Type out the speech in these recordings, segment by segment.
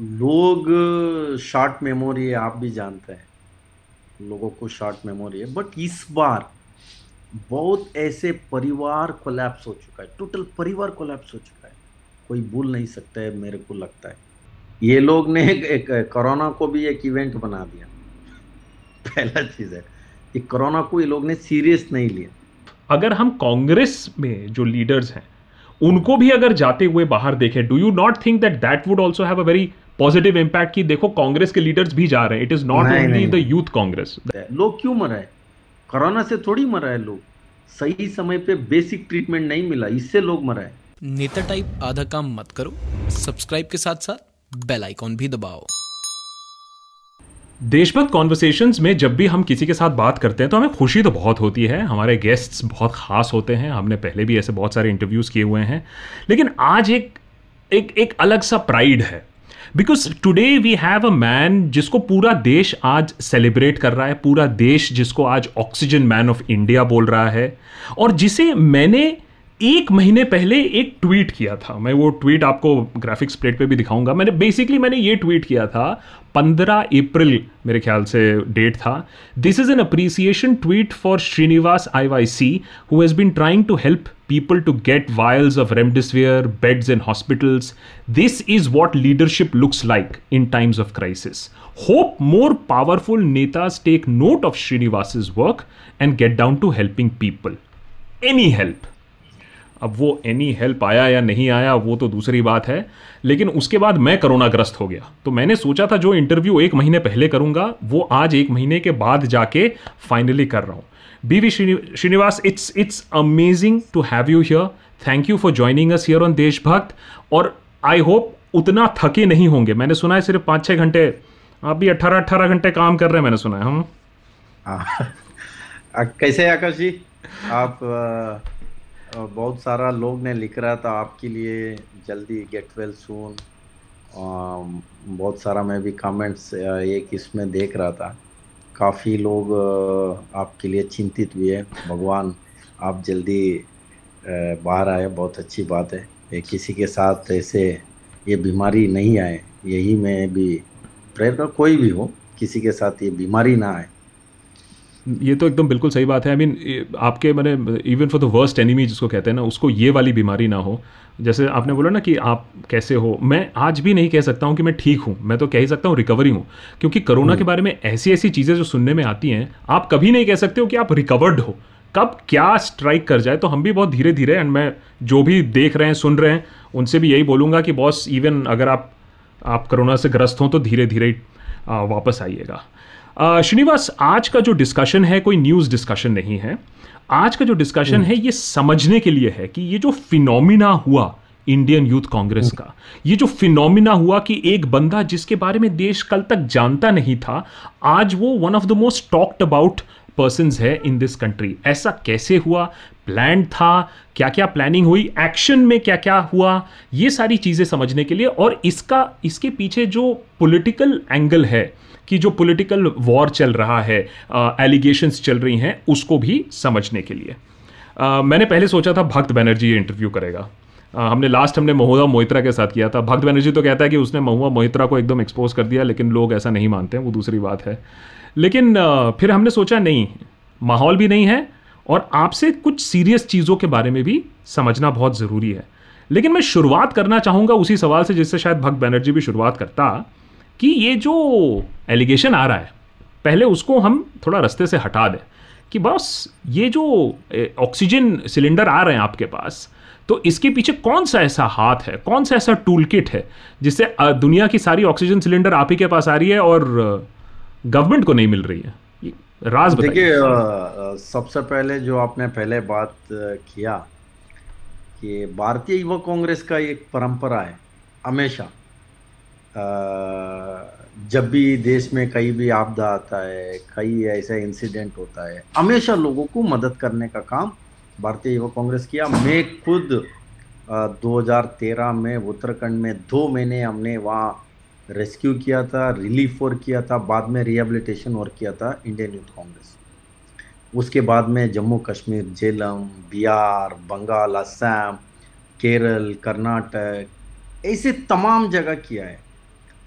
लोग short memory है, आप भी जानते हैं लोगों को शॉर्ट मेमोरी है, बट इस बार बहुत ऐसे परिवार कोलैप्स हो चुका है, टोटल परिवार कोलैप्स हो चुका है, कोई भूल नहीं सकता है मेरे को लगता है। ये लोग ने एक कोरोना को भी एक इवेंट बना दिया, पहला चीज़ है कि कोरोना को ये लोग ने सीरियस नहीं लिया। अगर हम कांग्रेस में जो लीडर्स हैं उनको भी अगर जाते हुए बाहर देखें, do you not think that that would also have a very positive impact कि देखो कांग्रेस के लीडर्स भी जा रहे हैं, it is not only the youth Congress. लोग क्यों मर रहे हैं, कोरोना से थोड़ी मर रहे हैं लोग, सही समय पे बेसिक ट्रीटमेंट नहीं मिला इससे लोग मर रहे हैं। नेता टाइप आधा काम मत करो, सब्सक्राइब के साथ साथ बेल आइकॉन भी दबाओ। देशभक्त कॉन्वर्सेशंस में जब भी हम किसी के साथ बात करते हैं तो हमें खुशी तो बहुत होती है, हमारे गेस्ट्स बहुत खास होते हैं, हमने पहले भी ऐसे बहुत सारे इंटरव्यूज़ किए हुए हैं, लेकिन आज एक अलग सा प्राइड है, because today we have a man जिसको पूरा देश आज सेलिब्रेट कर रहा है, पूरा देश जिसको आज ऑक्सीजन मैन ऑफ इंडिया बोल रहा है, और जिसे मैंने एक महीने पहले एक ट्वीट किया था। मैं वो ट्वीट आपको ग्राफिक्स प्लेट पे भी दिखाऊंगा। मैंने ये ट्वीट किया था 15 अप्रैल, मेरे ख्याल से डेट था। This is an appreciation tweet for Srinivas IYC who has been trying to help people to get vials of remdesivir, beds in hospitals. This is what leadership looks like in times of crisis. Hope more powerful नेताज take note of Srinivas work and get down to helping people any help. अब वो any help आया या नहीं आया वो तो दूसरी बात है, लेकिन उसके बाद मैं कोरोनाग्रस्त हो गया, तो मैंने सोचा था जो इंटरव्यू एक महीने पहले करूंगा वो आज एक महीने के बाद जाके फाइनली कर रहा हूँ। बीवी Srinivas, it's amazing to have you here. Thank you for joining us here on Deshbhakt, और आई होप उतना थके नहीं होंगे। मैंने सुना है सिर्फ 5-6 घंटे, आप भी 18 घंटे काम कर रहे हैं, मैंने सुना है। हम कैसे आकाश जी, आप बहुत सारा लोग ने लिख रहा था आपके लिए, जल्दी गेट वेल सून, बहुत सारा मैं भी कमेंट्स एक इसमें देख रहा था, काफ़ी लोग आपके लिए चिंतित भी है। भगवान आप जल्दी बाहर आए, बहुत अच्छी बात है, ये किसी के साथ ऐसे ये बीमारी नहीं आए, यही मैं भी प्रेयर कर, कोई भी हो किसी के साथ ये बीमारी ना आए। ये तो एकदम बिल्कुल सही बात है। आई मीन आपके मैंने even for the worst enemy जिसको कहते हैं ना, उसको ये वाली बीमारी ना हो। जैसे आपने बोला ना कि आप कैसे हो, मैं आज भी नहीं कह सकता हूँ कि मैं ठीक हूँ, मैं तो कह ही सकता हूँ रिकवरी हूँ, क्योंकि कोरोना के बारे में ऐसी चीज़ें जो सुनने में आती हैं आप कभी नहीं कह सकते हो कि आप रिकवर्ड हो, कब क्या स्ट्राइक कर जाए। तो हम भी बहुत धीरे धीरे, एंड मैं जो भी देख रहे हैं सुन रहे हैं उनसे भी यही बोलूँगा कि बॉस इवन अगर आप कोरोना से ग्रस्त हों तो धीरे धीरे वापस आइएगा। श्रीनिवास, आज का जो डिस्कशन है कोई न्यूज़ डिस्कशन नहीं है, आज का जो डिस्कशन है ये समझने के लिए है कि ये जो फिनोमिना हुआ इंडियन यूथ कांग्रेस का, ये जो फिनोमिना हुआ कि एक बंदा जिसके बारे में देश कल तक जानता नहीं था, आज वो one of the most talked about persons है इन दिस कंट्री। ऐसा कैसे हुआ, प्लान था, क्या क्या प्लानिंग हुई, एक्शन में क्या क्या हुआ, ये सारी चीज़ें समझने के लिए, और इसके पीछे जो पॉलिटिकल एंगल है कि जो पॉलिटिकल वॉर चल रहा है, एलिगेशंस चल रही हैं, उसको भी समझने के लिए। मैंने पहले सोचा था भक्त बनर्जी ये इंटरव्यू करेगा। हमने महुआ मोइत्रा के साथ किया था। भक्त बनर्जी तो कहता है कि उसने महुआ मोइत्रा को एकदम एक्सपोज कर दिया, लेकिन लोग ऐसा नहीं मानते हैं, वो दूसरी बात है। लेकिन फिर हमने सोचा नहीं, माहौल भी नहीं है और आपसे कुछ सीरियस चीज़ों के बारे में भी समझना बहुत ज़रूरी है। लेकिन मैं शुरुआत करना चाहूँगा उसी सवाल से जिससे शायद भक्त बनर्जी भी शुरुआत करता, कि ये जो एलिगेशन आ रहा है पहले उसको हम थोड़ा रास्ते से हटा दें कि बस ये जो ऑक्सीजन सिलेंडर आ रहे हैं आपके पास, तो इसके पीछे कौन सा ऐसा हाथ है, कौन सा ऐसा टूल किट है जिससे दुनिया की सारी ऑक्सीजन सिलेंडर आप ही के पास आ रही है और गवर्नमेंट को नहीं मिल रही है, राज बताइए। देखिए, सबसे पहले जो आपने पहले बात किया कि भारतीय युवा कांग्रेस का एक परंपरा है, हमेशा जब भी देश में कहीं भी आपदा आता है, कई ऐसा इंसिडेंट होता है, हमेशा लोगों को मदद करने का काम भारतीय युवा कांग्रेस किया। मैं खुद 2013 में उत्तराखंड में 2 महीने हमने वहाँ रेस्क्यू किया था, रिलीफ वर्क किया था, बाद में रिहेबिलिटेशन वर्क किया था इंडियन यूथ कांग्रेस। उसके बाद में जम्मू कश्मीर, झेलम, बिहार, बंगाल, असम, केरल, कर्नाटक, ऐसे तमाम जगह किया है।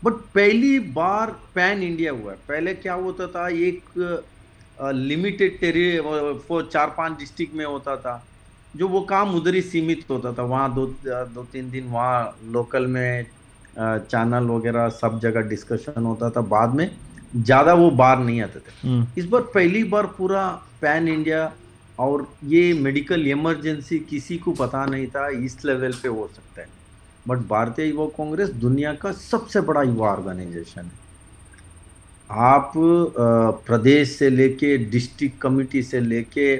बट पहली बार पैन इंडिया हुआ है। पहले क्या होता था, एक लिमिटेड टेरिटरी 4-5 डिस्ट्रिक्ट में होता था, जो वो काम उधर ही सीमित होता था। वहाँ 2-3 दिन वहाँ लोकल में चैनल वगैरह सब जगह डिस्कशन होता था, बाद में ज़्यादा वो बाहर नहीं आते थे। इस बार पहली बार पूरा पैन इंडिया, और ये मेडिकल इमरजेंसी किसी को पता नहीं था इस लेवल पे हो सकता है। बट भारतीय युवा कांग्रेस दुनिया का सबसे बड़ा युवा ऑर्गेनाइजेशन है। आप प्रदेश से लेके डिस्ट्रिक्ट कमेटी से लेके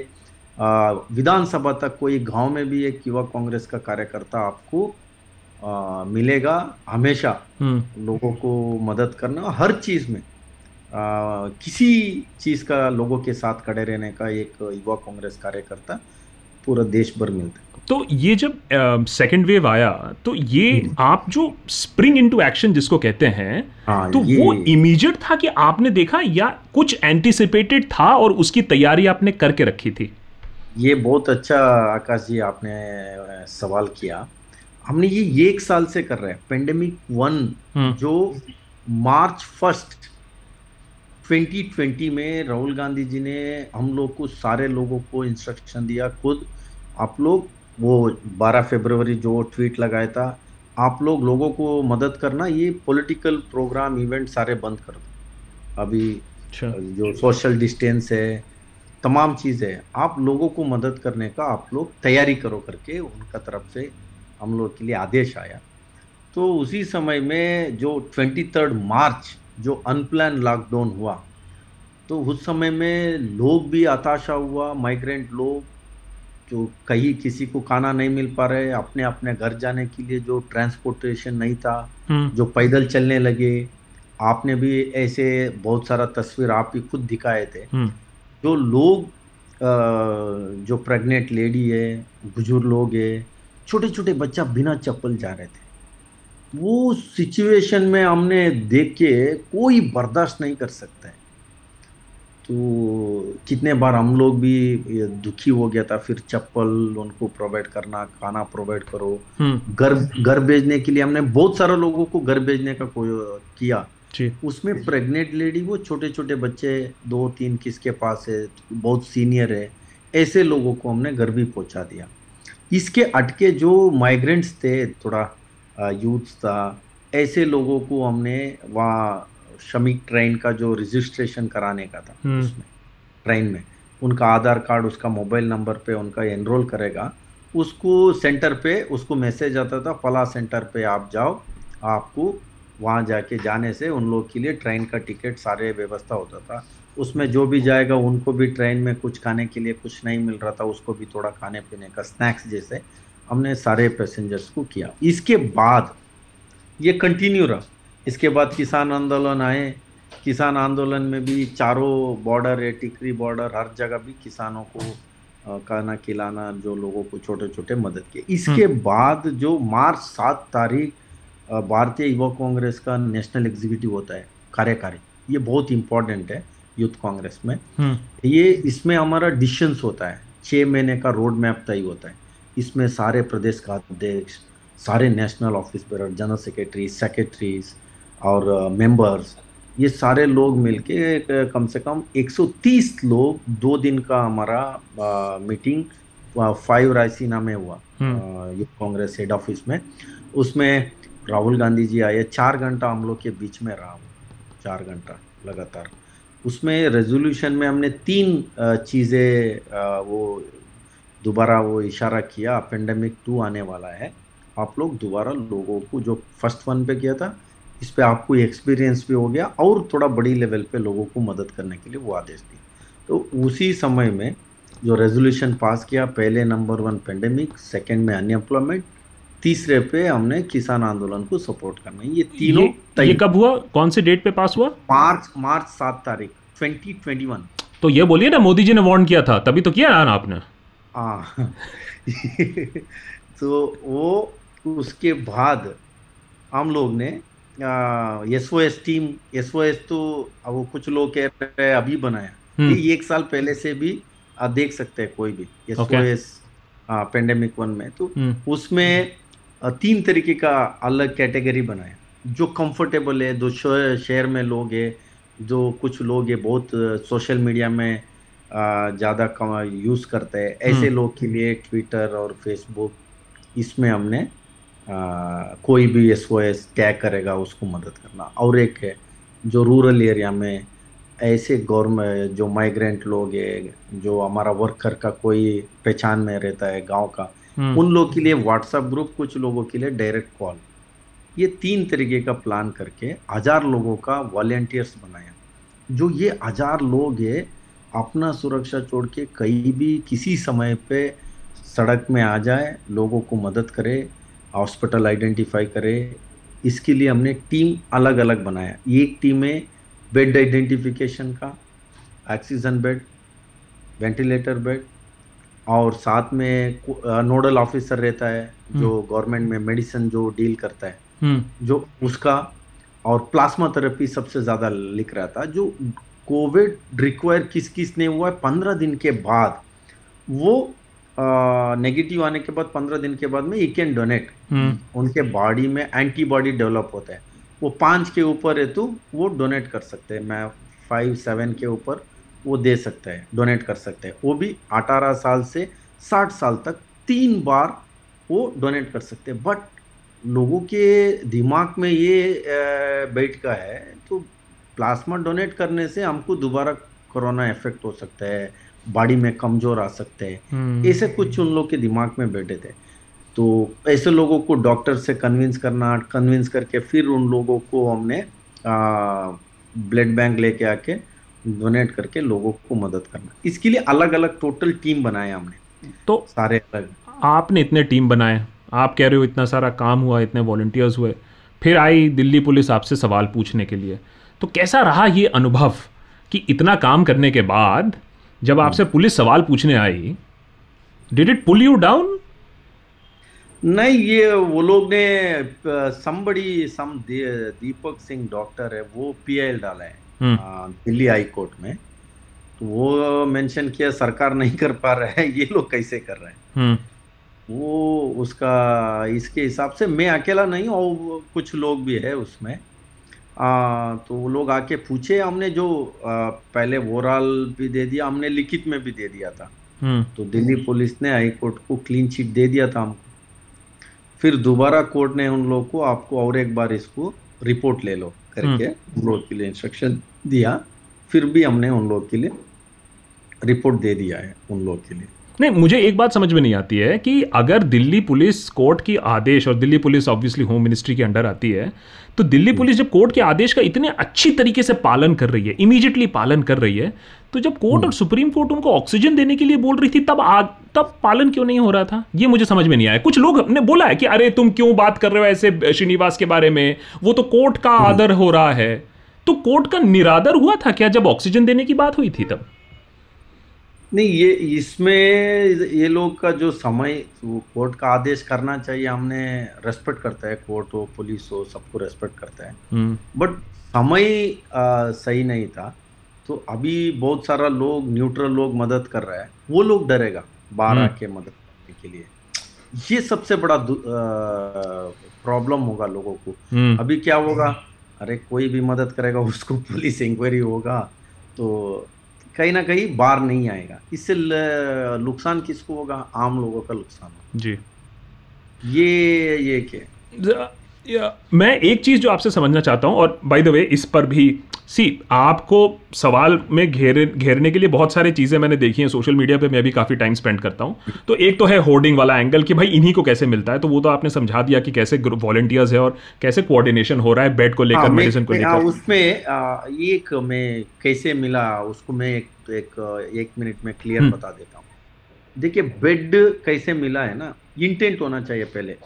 विधानसभा तक, कोई गांव में भी एक युवा कांग्रेस का कार्यकर्ता आपको मिलेगा। हमेशा लोगों को मदद करना, हर चीज में किसी चीज का लोगों के साथ खड़े रहने का एक युवा कांग्रेस कार्यकर्ता पूरा देश भर मिलता है। तो ये जब सेकंड वेव आया तो ये आप जो स्प्रिंग इनटू एक्शन जिसको कहते हैं, हाँ, तो वो इमीडिएट था कि आपने देखा या कुछ एंटीसिपेटेड था और उसकी तैयारी आपने करके रखी थी? ये बहुत अच्छा आकाश जी आपने सवाल किया। हमने ये 1 साल से कर रहे हैं। पेंडेमिक 1 जो मार्च 1st 2020 में राहुल गांधी जी ने हम लोग को, सारे लोगों को इंस्ट्रक्शन दिया। खुद आप लोग वो 12 फरवरी जो ट्वीट लगाया था, आप लोग लोगों को मदद करना, ये पॉलिटिकल प्रोग्राम इवेंट सारे बंद कर दो। अभी जो सोशल डिस्टेंस है, तमाम चीज़ है, आप लोगों को मदद करने का आप लोग तैयारी करो करके उनका तरफ से हम लोग के लिए आदेश आया। तो उसी समय में जो 23 मार्च जो अनप्लान लॉकडाउन हुआ, तो उस समय में लोग भी हताशा हुआ। माइग्रेंट लोग जो कहीं किसी को खाना नहीं मिल पा रहे, अपने अपने घर जाने के लिए जो ट्रांसपोर्टेशन नहीं था, जो पैदल चलने लगे। आपने भी ऐसे बहुत सारा तस्वीर आप ही खुद दिखाए थे। जो लोग, जो प्रेग्नेंट लेडी है, बुजुर्ग लोग है, छोटे छोटे बच्चा बिना चप्पल जा रहे थे। वो सिचुएशन में हमने देख के कोई बर्दाश्त नहीं कर सकता है। तो कितने बार हम लोग भी दुखी हो गया था। फिर चप्पल उनको प्रोवाइड करना, खाना प्रोवाइड करो, घर भेजने के लिए हमने बहुत सारे लोगों को घर भेजने का किया। उसमें प्रेग्नेंट लेडी, वो छोटे छोटे बच्चे 2-3 किसके पास है, बहुत सीनियर है, ऐसे लोगों को हमने घर भी पहुँचा दिया। इसके अटके जो माइग्रेंट्स थे, थोड़ा यूथ था, ऐसे लोगों को हमने वहाँ श्रमिक ट्रेन का जो रजिस्ट्रेशन कराने का था, उसमें ट्रेन में उनका आधार कार्ड, उसका मोबाइल नंबर पे उनका एनरोल करेगा, उसको सेंटर पे उसको मैसेज आता था, फला सेंटर पे आप जाओ, आपको वहाँ जाके जाने से उन लोग के लिए ट्रेन का टिकट सारे व्यवस्था होता था। उसमें जो भी जाएगा उनको भी ट्रेन में कुछ खाने के लिए कुछ नहीं मिल रहा था, उसको भी थोड़ा खाने पीने का स्नैक्स जैसे हमने सारे पैसेंजर्स को किया। इसके बाद ये कंटिन्यू रहा। इसके बाद किसान आंदोलन आए। किसान आंदोलन में भी चारों बॉर्डर है, टिकरी बॉर्डर, हर जगह भी किसानों को खाना खिलाना, जो लोगों को छोटे छोटे मदद किए। इसके बाद जो मार्च 7 तारीख भारतीय युवा कांग्रेस का नेशनल एग्जीक्यूटिव होता है, कार्यकारी, ये बहुत इम्पोर्टेंट है यूथ कांग्रेस में। ये इसमें हमारा डिसीजंस होता है, 6 महीने का रोड मैप तय होता है। इसमें सारे प्रदेश का अध्यक्ष, सारे national office bearer, general secretary, secretaries और मेंबर्स, ये सारे लोग मिलके कम से कम 130 लोग, 2 दिन का हमारा मीटिंग 5 रायसीना में हुआ, यूथ कांग्रेस हेड ऑफिस में। उसमें राहुल गांधी जी आए, 4 घंटा हम लोग के बीच में रहा, 4 घंटा लगातार। उसमें रेजोल्यूशन में हमने 3 चीज़ें वो दोबारा वो इशारा किया। पेंडेमिक 2 आने वाला है, आप लोग दोबारा लोगों को, जो फर्स्ट 1 पे किया था, इस पे आपको एक्सपीरियंस भी हो गया और थोड़ा बड़ी लेवल पे लोगों को मदद करने के लिए वो आदेश दिए। तो उसी समय में जो रेजोल्यूशन पास किया, पहले नंबर 1 पेंडेमिक, सेकंड में अनएम्प्लॉयमेंट, तीसरे पे हमने किसान आंदोलन को सपोर्ट करना। ये तीनों ये कब हुआ, कौन से डेट पे पास हुआ? मार्च 7 तारीख 2021। तो ये बोलिए ना, मोदी जी ने वार्न किया था तभी तो किया ना आपने। तो वो उसके बाद हम लोग ने एसओएस टीम, एसओएस तो वो कुछ लोग कह रहे हैं अभी बनाया, ये 1 साल पहले से भी आप देख सकते हैं, कोई भी एसओएस पेंडेमिक 1 में। तो उसमें 3 तरीके का अलग कैटेगरी बनाया। जो कंफर्टेबल है, जो शहर में लोग है, जो कुछ लोग ये बहुत सोशल मीडिया में ज़्यादा यूज़ करते हैं, ऐसे लोग के लिए ट्विटर और फेसबुक इसमें हमने कोई भी SOS टैग करेगा उसको मदद करना। और एक है जो रूरल एरिया में ऐसे गवर्नमेंट जो माइग्रेंट लोग हैं, जो हमारा वर्कर का कोई पहचान में रहता है गांव का, उन लोग के लिए व्हाट्सएप ग्रुप, कुछ लोगों के लिए डायरेक्ट कॉल, ये 3 तरीके का प्लान करके 1000 लोगों का वॉलेंटियर्स बनाया। जो ये 1000 लोग है अपना सुरक्षा छोड़ के कहीं भी किसी समय पे सड़क में आ जाए, लोगों को मदद करे, हॉस्पिटल आइडेंटिफाई करे। इसके लिए हमने टीम अलग अलग बनाया। एक टीम है बेड आइडेंटिफिकेशन का, ऑक्सीजन बेड, वेंटिलेटर बेड, और साथ में नोडल ऑफिसर रहता है जो गवर्नमेंट में मेडिसिन जो डील करता है जो उसका, और प्लाज्मा थेरेपी सबसे ज़्यादा लिख रहा था, जो कोविड रिक्वायर किस किस ने हुआ है 15 दिन के बाद, वो नेगेटिव आने के बाद 15 दिन के बाद में यू कैन डोनेट, उनके बॉडी में एंटीबॉडी डेवलप होता है, वो 5 के ऊपर है तो वो डोनेट कर सकते हैं, मैं 5-7 के ऊपर वो दे सकते हैं, डोनेट कर सकते हैं, वो भी 18 साल से 60 साल तक 3 बार वो डोनेट कर सकते हैं। बट लोगों के दिमाग में ये बैठ का है तो प्लाज्मा डोनेट करने से हमको दोबारा कोरोना इफेक्ट हो सकता है, बॉडी में कमज़ोर आ सकते हैं, ऐसे कुछ उन लोग के दिमाग में बैठे थे। तो ऐसे लोगों को डॉक्टर से कन्विंस करना, कन्विंस करके फिर उन लोगों को हमने ब्लड बैंक लेके आके डोनेट करके लोगों को मदद करना। इसके लिए अलग अलग टोटल टीम बनाए हमने। तो सारे अलग आपने इतने टीम बनाए, आप कह रहे हो इतना सारा काम हुआ, इतने वॉलंटियर्स हुए, फिर आई दिल्ली पुलिस आपसे सवाल पूछने के लिए। तो कैसा रहा ये अनुभव कि इतना काम करने के बाद जब आपसे पुलिस सवाल पूछने आई, did it pull you down? नहीं, ये वो लोग ने दीपक सिंह डॉक्टर है, वो PIL डाला है दिल्ली हाई कोर्ट में, तो वो मेंशन किया सरकार नहीं कर पा रहा है, ये लोग कैसे कर रहे हैं। वो उसका इसके हिसाब से मैं अकेला नहीं और कुछ लोग भी है उसमें, तो वो लोग आके पूछे। हमने जो पहले ओरल भी दे दिया, हमने लिखित में भी दे दिया था, तो दिल्ली पुलिस ने हाई कोर्ट को क्लीन चिट दे दिया था हमको। फिर दोबारा कोर्ट ने उन लोग को आपको और एक बार इसको रिपोर्ट ले लो करके उन लोग के लिए इंस्ट्रक्शन दिया, फिर भी हमने उन लोग के लिए रिपोर्ट दे दिया है उन लोग के लिए। नहीं, मुझे एक बात समझ में नहीं आती है कि अगर दिल्ली पुलिस कोर्ट की आदेश, और Delhi police obviously home ministry के अंडर आती है, तो दिल्ली पुलिस जब कोर्ट के आदेश का इतने अच्छी तरीके से पालन कर रही है, इमीडिएटली पालन कर रही है, तो जब कोर्ट और सुप्रीम कोर्ट उनको ऑक्सीजन देने के लिए बोल रही थी तब पालन क्यों नहीं हो रहा था, ये मुझे समझ में नहीं आया। कुछ लोग ने बोला है कि अरे तुम क्यों बात कर रहे हो ऐसे श्रीनिवास के बारे में, वो तो कोर्ट का आदर हो रहा है। तो कोर्ट का निरादर हुआ था क्या जब ऑक्सीजन देने की बात हुई थी तब? नहीं, ये इसमें ये लोग का जो समय, वो कोर्ट का आदेश करना चाहिए, हमने रेस्पेक्ट करता है, कोर्ट हो पुलिस हो सबको रेस्पेक्ट करता है, बट समय सही नहीं था। तो अभी बहुत सारा लोग न्यूट्रल लोग मदद कर रहा है, वो लोग डरेगा बाहर आके मदद करने के लिए, ये सबसे बड़ा प्रॉब्लम होगा लोगों को। अभी क्या होगा, अरे कोई भी मदद करेगा उसको पुलिस इंक्वायरी होगा, तो कहीं ना कहीं बाहर नहीं आएगा। इससे नुकसान किसको होगा? आम लोगों का नुकसान जी। ये क्या मैं एक चीज़ जो आपसे समझना चाहता हूँ, और बाय द वे इस पर भी सी आपको सवाल में घेरने के लिए बहुत सारी चीज़ें मैंने देखी हैं सोशल मीडिया पे, मैं भी काफ़ी टाइम स्पेंड करता हूँ। तो एक तो है होर्डिंग वाला एंगल कि भाई इन्हीं को कैसे मिलता है, तो वो तो आपने समझा दिया कि कैसे ग्रुप वॉलंटियर्स है और कैसे कोऑर्डिनेशन हो रहा है बेड को लेकर, मेडिसिन को लेकर। उसमें एक मैं कैसे मिला उसको मैं एक मिनट में क्लियर बता देता हूँ। देखिए, बेड कैसे मिला है ना, इंटेंट होना चाहिए पहले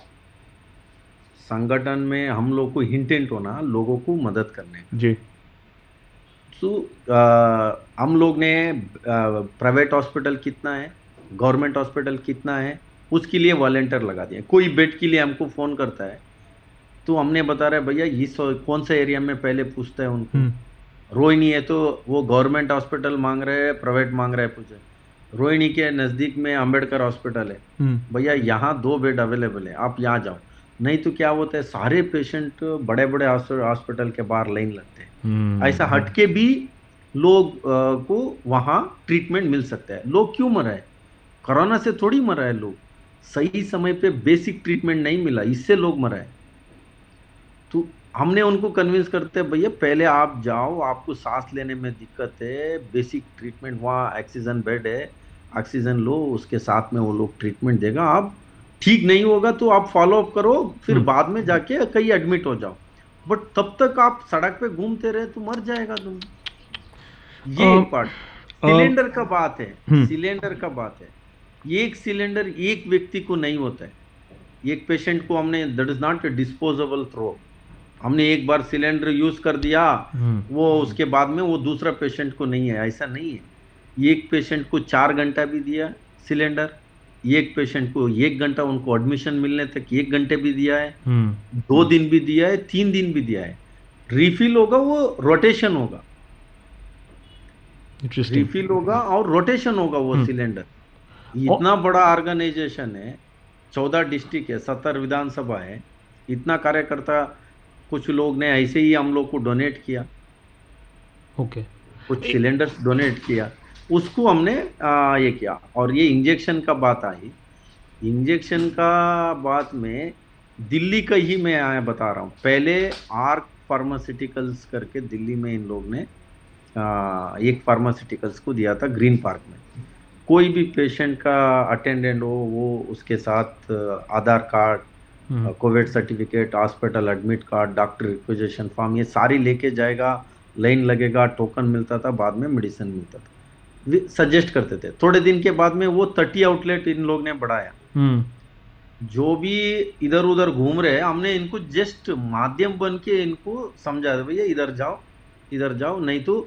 संगठन में, हम लोग को इंटेंट होना लोगों को मदद करने जी। हम लोग ने प्राइवेट हॉस्पिटल कितना है, गवर्नमेंट हॉस्पिटल कितना है, उसके लिए वॉलेंटियर लगा दिया। कोई बेड के लिए हमको फ़ोन करता है तो हमने बता रहे भैया इस कौन से एरिया में, पहले पूछते हैं उनको। रोहिणी है तो वो गवर्नमेंट हॉस्पिटल मांग रहे हैं, प्राइवेट मांग रहे हैं, पूछे रोहिणी के नज़दीक में अम्बेडकर हॉस्पिटल है, भैया यहाँ 2 बेड अवेलेबल है, आप यहाँ जाओ। नहीं तो क्या होता है सारे पेशेंट बड़े बड़े हॉस्पिटल के बाहर लाइन लगते हैं। ऐसा हटके भी लोग को वहाँ ट्रीटमेंट मिल सकता है। लोग क्यों मरा है, कोरोना से थोड़ी मरा है, लोग सही समय पे बेसिक ट्रीटमेंट नहीं मिला इससे लोग मरा है। तो हमने उनको कन्विंस करते हैं भैया पहले आप जाओ, आपको सांस लेने में दिक्कत है, बेसिक ट्रीटमेंट वहाँ ऑक्सीजन बेड है, ऑक्सीजन लो, उसके साथ में वो लोग ट्रीटमेंट देगा। आप ठीक नहीं होगा तो आप फॉलोअप करो, फिर बाद में जाके कहीं एडमिट हो जाओ, बट तब तक आप सड़क पे घूमते रहे तो मर जाएगा तुम। ये पार्ट सिलेंडर का बात है, सिलेंडर का बात है। एक सिलेंडर एक व्यक्ति को नहीं होता है, एक पेशेंट को हमने, that is not a disposable throw. हमने एक बार सिलेंडर यूज कर दिया वो उसके बाद में वो दूसरा पेशेंट को नहीं है, ऐसा नहीं है। एक पेशेंट को 4 घंटा भी दिया सिलेंडर, एक पेशेंट को 1 घंटा, उनको एडमिशन मिलने तक 1 घंटे भी दिया है, 2 दिन भी दिया है, 3 दिन भी दिया है। रिफिल होगा, वो रोटेशन होगा, रिफिल होगा और रोटेशन होगा वो सिलेंडर। इतना बड़ा ऑर्गेनाइजेशन है, 14 डिस्ट्रिक्ट है, 70 विधानसभा है, इतना कार्यकर्ता। कुछ लोग ने ऐसे ही हम लोग को डोनेट किया, कुछ सिलेंडर्स डोनेट किया, उसको हमने ये किया। और ये इंजेक्शन का बात आई, इंजेक्शन का बात में दिल्ली का ही मैं आया बता रहा हूँ। पहले आर्क फार्मास्यूटिकल्स करके दिल्ली में इन लोग ने एक फार्मास्यूटिकल्स को दिया था ग्रीन पार्क में। कोई भी पेशेंट का अटेंडेंट हो वो उसके साथ Aadhaar card, covid certificate, hospital admit card, doctor requisition form, ये सारी लेके जाएगा, लाइन लगेगा, टोकन मिलता था, बाद में मेडिसिन मिलता था, सजेस्ट करते थे। थोड़े दिन के बाद में वो 30 आउटलेट इन लोग ने बढ़ाया। जो भी इधर उधर घूम रहे, हमने इनको जस्ट माध्यम बन के इनको समझा दो भैया इधर जाओ, इधर जाओ, नहीं तो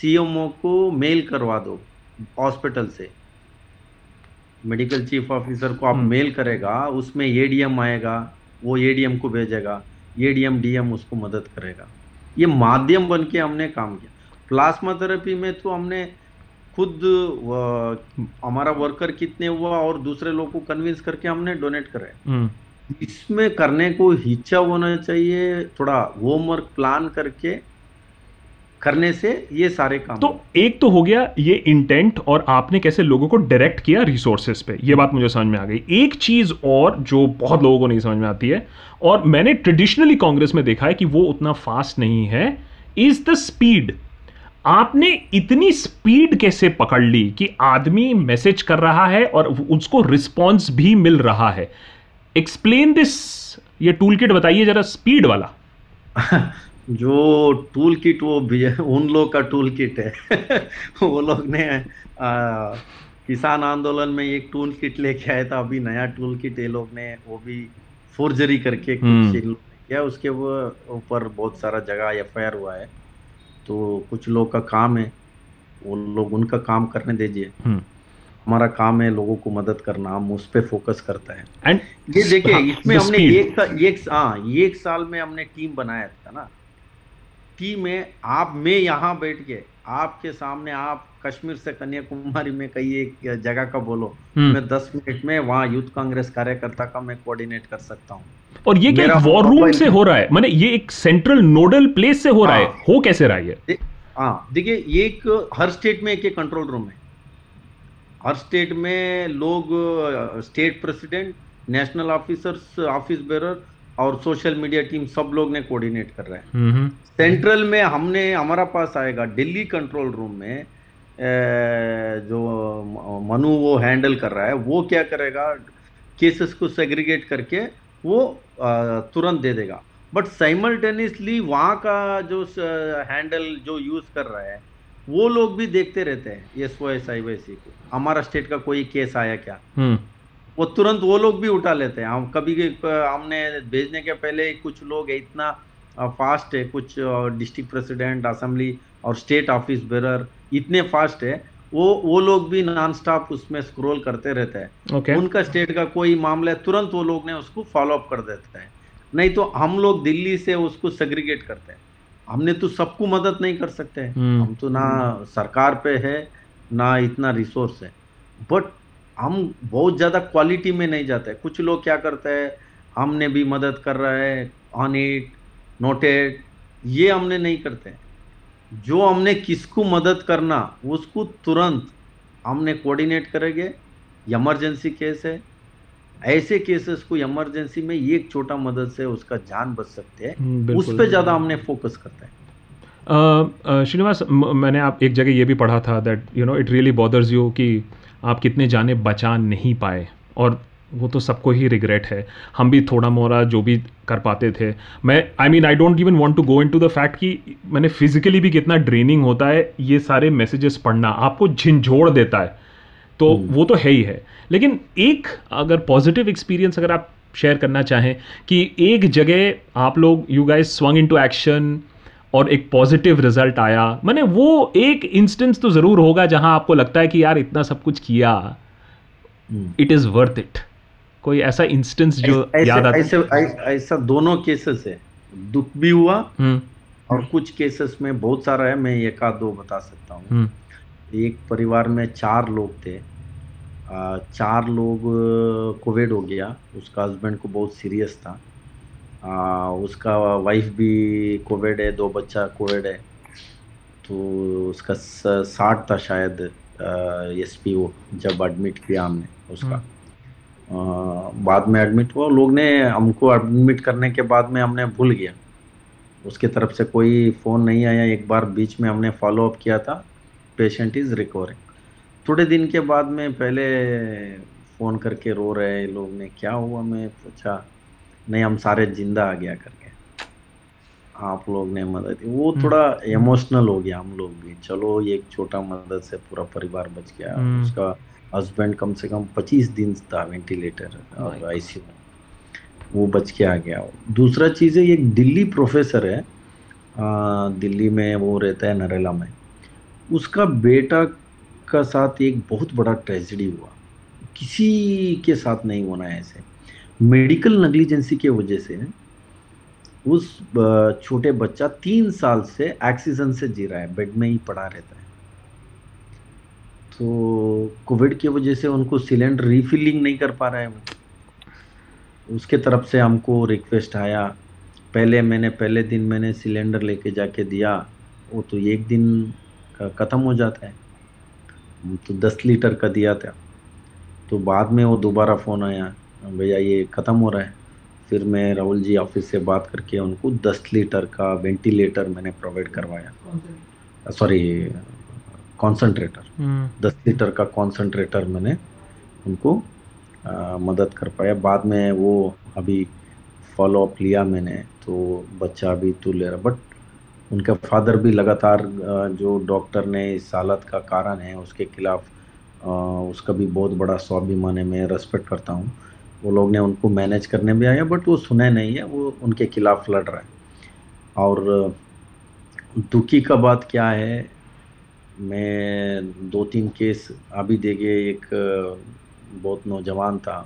सीएमओ को मेल करवा दो हॉस्पिटल से, मेडिकल चीफ ऑफिसर को आप मेल करेगा, उसमें एडीएम आएगा, वो एडीएम को भेजेगा, एडीएम डीएम उसको मदद करेगा। ये माध्यम बन के हमने काम किया। प्लाज्मा थेरेपी में तो हमने खुद हमारा वर्कर कितने हुआ और दूसरे लोग को कन्विंस करके हमने डोनेट कराया। इसमें करने को हिच्चा होना चाहिए, थोड़ा होमवर्क प्लान करके करने से ये सारे काम। तो एक तो हो गया ये इंटेंट और आपने कैसे लोगों को डायरेक्ट किया रिसोर्सेज पे, ये बात मुझे समझ में आ गई। एक चीज और जो बहुत लोगों को नहीं समझ में आती है और मैंने ट्रेडिशनली कांग्रेस में देखा है कि वो उतना फास्ट नहीं है, इज द स्पीड। आपने इतनी स्पीड कैसे पकड़ ली कि आदमी मैसेज कर रहा है और उसको रिस्पॉन्स भी मिल रहा है? एक्सप्लेन दिस, ये टूल किट बताइए जरा, स्पीड वाला। जो टूल किट वो उन लोग का टूल किट है वो लोग ने किसान आंदोलन में एक टूल किट लेके आया था, अभी नया टूल किट ये लोग ने, वो भी फोर्जरी करके कुछ किया, उसके ऊपर बहुत सारा जगह एफआईआर हुआ है। तो कुछ लोग का काम है, वो लोग उनका काम करने दीजिए, हमारा काम है लोगों को मदद करना, हम उस पर फोकस करता है। And ये देखिए इसमें हमने एक साल में हमने टीम बनाया था ना, टीम है। आप मैं यहाँ बैठ के आपके सामने, आप कश्मीर से कन्याकुमारी में कहीं एक जगह का बोलो, मैं 10 मिनट में वहाँ यूथ कांग्रेस कार्यकर्ता का मैं कोऑर्डिनेट कर सकता हूँ। और ये क्या वॉर रूम से हो रहा है, माने ये एक सेंट्रल नोडल प्लेस से हो रहा है, हो कैसे रहा है? हाँ देखिए, एक हर स्टेट में एक कंट्रोल रूम है, हर स्टेट में लोग state president, national officers, office bearer और सोशल मीडिया टीम सब लोग ने कोऑर्डिनेट कर रहे हैं। सेंट्रल में हमने, हमारा पास आएगा दिल्ली कंट्रोल रूम में जो मनु वो हैंडल कर रहा है, वो क्या करेगा केसेस को सेग्रीगेट करके वो तुरंत दे देगा। बट साइमल्टेनियसली वहाँ का जो हैंडल जो यूज़ कर रहा है वो लोग भी देखते रहते हैं SOS IVC को, हमारा स्टेट का कोई केस आया क्या, वो तुरंत वो लोग भी उठा लेते हैं। हम कभी हमने भेजने के पहले कुछ लोग इतना फास्ट है, कुछ डिस्ट्रिक्ट प्रेसिडेंट, असेंबली और स्टेट ऑफिस बेरर इतने फास्ट है, वो लोग भी नॉन स्टॉप उसमें स्क्रॉल करते रहते हैं। उनका स्टेट का कोई मामला है तुरंत वो लोग ने उसको फॉलोअप कर देते हैं, नहीं तो हम लोग दिल्ली से उसको सेग्रीगेट करते हैं। हमने तो सबको मदद नहीं कर सकते, हम तो ना सरकार पे है ना इतना रिसोर्स है, बट हम बहुत ज़्यादा क्वालिटी में नहीं जाते। कुछ लोग क्या करते हैं, हमने भी मदद कर रहा है, ऑन इट, नोटेड, ये हमने नहीं करते। जो हमने किसको मदद करना उसको तुरंत हमने कोऑर्डिनेट करेंगे। इमरजेंसी केस है, ऐसे केसेस को इमरजेंसी में एक छोटा मदद से उसका जान बच सकते हैं, उस पर ज़्यादा हमने फोकस करते हैं। श्रीनिवास, मैंने आप एक जगह ये भी पढ़ा था that you know it really bothers you कि आप कितने जाने बचा नहीं पाए, और वो तो सबको ही रिग्रेट है, हम भी थोड़ा मोरा जो भी कर पाते थे। मैं I don't even want to go into the fact कि मैंने फिजिकली भी कितना ड्रेनिंग होता है, ये सारे मैसेजेस पढ़ना आपको झिंझोड़ देता है, तो वो तो है ही है। लेकिन एक अगर पॉजिटिव एक्सपीरियंस अगर आप शेयर करना चाहें कि एक जगह आप लोग you guys swung into action और एक पॉजिटिव रिजल्ट आया, मैंने वो एक इंस्टेंस तो ज़रूर होगा जहां आपको लगता है कि यार इतना सब कुछ किया, इट इज़ वर्थ इट, कोई ऐसा इंस्टेंस जो याद आता है? ऐसा दोनों केसेस है, दुख भी हुआ और कुछ केसेस में बहुत सारा है, मैं एक आध दो बता सकता हूँ। एक परिवार में चार लोग थे, चार लोग कोविड हो गया, उसका हस्बैंड को बहुत सीरियस था, उसका वाइफ भी कोविड है, दो बच्चा कोविड है, तो उसका 60 था शायद एसपीओ जब एडमिट किया हमने उसका, बाद में एडमिट हुआ, लोग ने हमको एडमिट करने के बाद में हमने भूल गया, उसके तरफ से कोई फ़ोन नहीं आया। एक बार बीच में हमने फॉलोअप किया था, पेशेंट इज़ रिकवरिंग, थोड़े दिन के बाद में पहले फ़ोन करके रो रहे लोग ने, क्या हुआ, मैं पूछा, नहीं हम सारे जिंदा आ गया करके, आप लोग ने मदद दी, वो थोड़ा इमोशनल हो गया हम लोग भी, चलो एक छोटा मदद से पूरा परिवार बच गया। उसका हस्बैंड कम से कम 25 दिन था वेंटिलेटर और आईसीयू में, वो बच के आ गया। दूसरा चीज़ है, एक दिल्ली प्रोफेसर है, दिल्ली में वो रहता है नरेला में, उसका बेटा का साथ एक बहुत बड़ा ट्रेजेडी हुआ, किसी के साथ नहीं होना है ऐसे, मेडिकल नेग्लिजेंसी के वजह से उस छोटे बच्चा 3 साल से ऑक्सीजन से जी रहा है, बेड में ही पड़ा रहता है, तो कोविड की वजह से उनको सिलेंडर रिफिलिंग नहीं कर पा रहा है। उसके तरफ से हमको रिक्वेस्ट आया, पहले दिन मैंने सिलेंडर लेके जाके दिया, वो तो एक दिन ख़त्म हो जाता है, तो 10 लीटर का दिया था, तो बाद में वो दोबारा फ़ोन आया, भैया ये ख़त्म हो रहा है, फिर मैं राहुल जी ऑफिस से बात करके उनको 10 लीटर का वेंटिलेटर मैंने प्रोवाइड करवाया, सॉरी कॉन्सेंट्रेटर, 10 लीटर का कॉन्सेंट्रेटर मैंने उनको मदद कर पाया। बाद में वो अभी फॉलोअप लिया मैंने, तो बच्चा अभी तो ले रहा, बट उनका फादर भी लगातार जो डॉक्टर ने इस हालत का कारण है उसके खिलाफ, उसका भी बहुत बड़ा स्वाभिमान है, मैं रेस्पेक्ट करता हूँ, वो लोग ने उनको मैनेज करने भी आया, बट वो सुने नहीं है, वो उनके खिलाफ लड़ रहा है। और दुखी का बात क्या है, मैं 2-3 केस अभी देखे, एक बहुत नौजवान था,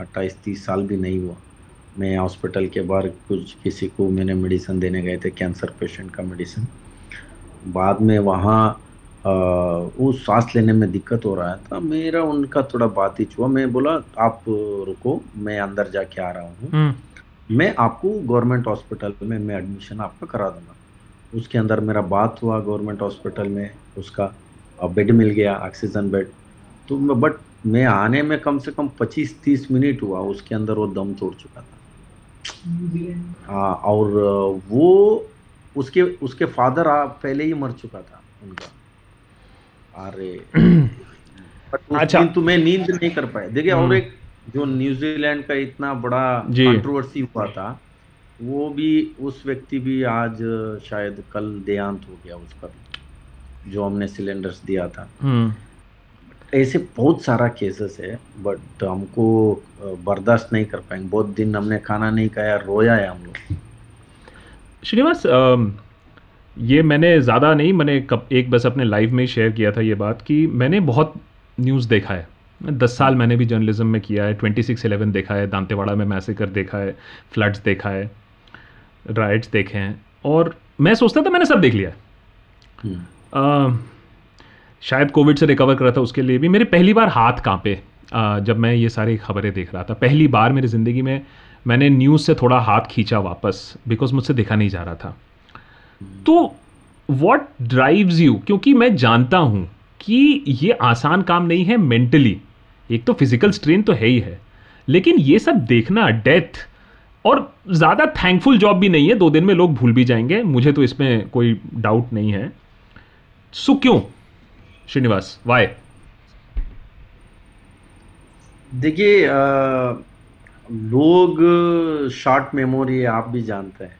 28-30 साल भी नहीं हुआ, मैं हॉस्पिटल के बाहर कुछ किसी को मैंने मेडिसिन देने गए थे, कैंसर पेशेंट का मेडिसिन, बाद में वहाँ वो सांस लेने में दिक्कत हो रहा था, मेरा उनका थोड़ा बात ही छुआ, मैं बोला आप रुको, मैं अंदर जाके आ रहा हूँ, मैं आपको गवर्नमेंट हॉस्पिटल में मैं एडमिशन आपका करा दूँगा। उसके अंदर मेरा बात हुआ गवर्नमेंट हॉस्पिटल में, उसका बेड मिल गया, ऑक्सीजन बेड, तो बट मैं आने में कम से कम 25-30 मिनट हुआ, उसके अंदर वो दम तोड़ चुका था। हाँ, और वो उसके फादर पहले ही मर चुका था उनका। अरे अच्छा, तुम्हें नींद नहीं कर पाए। देखिए, और एक जो न्यूजीलैंड का इतना बड़ा कंट्रोवर्सी हुआ था, वो भी उस व्यक्ति भी आज शायद कल देहांत हो गया उसका भी, जो हमने सिलेंडर्स दिया था। ऐसे बहुत सारा केसेस है, बट हमको बर्दाश्त नहीं कर पाएंगे। बहुत दिन हमने खाना नहीं खाया, रोया है हम लोग। श्रीनिवास, ये मैंने ज़्यादा नहीं, मैंने एक बस अपने लाइव में शेयर किया था ये बात कि मैंने बहुत न्यूज़ देखा है। 10 साल मैंने भी जर्नलिज्म में किया है, 26/11 देखा है, दांतेवाड़ा में मैसेकर देखा है, फ्लड्स देखा है, राइट्स देखे हैं, और मैं सोचता था मैंने सब देख लिया है। शायद कोविड से रिकवर कर रहा था, उसके लिए भी मेरे पहली बार हाथ कांपे जब मैं ये सारी खबरें देख रहा था। पहली बार मेरी ज़िंदगी में मैंने न्यूज़ से थोड़ा हाथ खींचा वापस, बिकॉज मुझसे देखा नहीं जा रहा था। तो वॉट ड्राइव्स यू, क्योंकि मैं जानता हूँ कि ये आसान काम नहीं है मेंटली, एक तो फिजिकल स्ट्रेन तो है ही है, लेकिन ये सब देखना, डेथ, और ज़्यादा थैंकफुल जॉब भी नहीं है, 2 दिन में लोग भूल भी जाएंगे, मुझे तो इसमें कोई डाउट नहीं है। सो क्यों श्रीनिवास, वाई? देखिए लोग शॉर्ट मेमोरी है, आप भी जानते हैं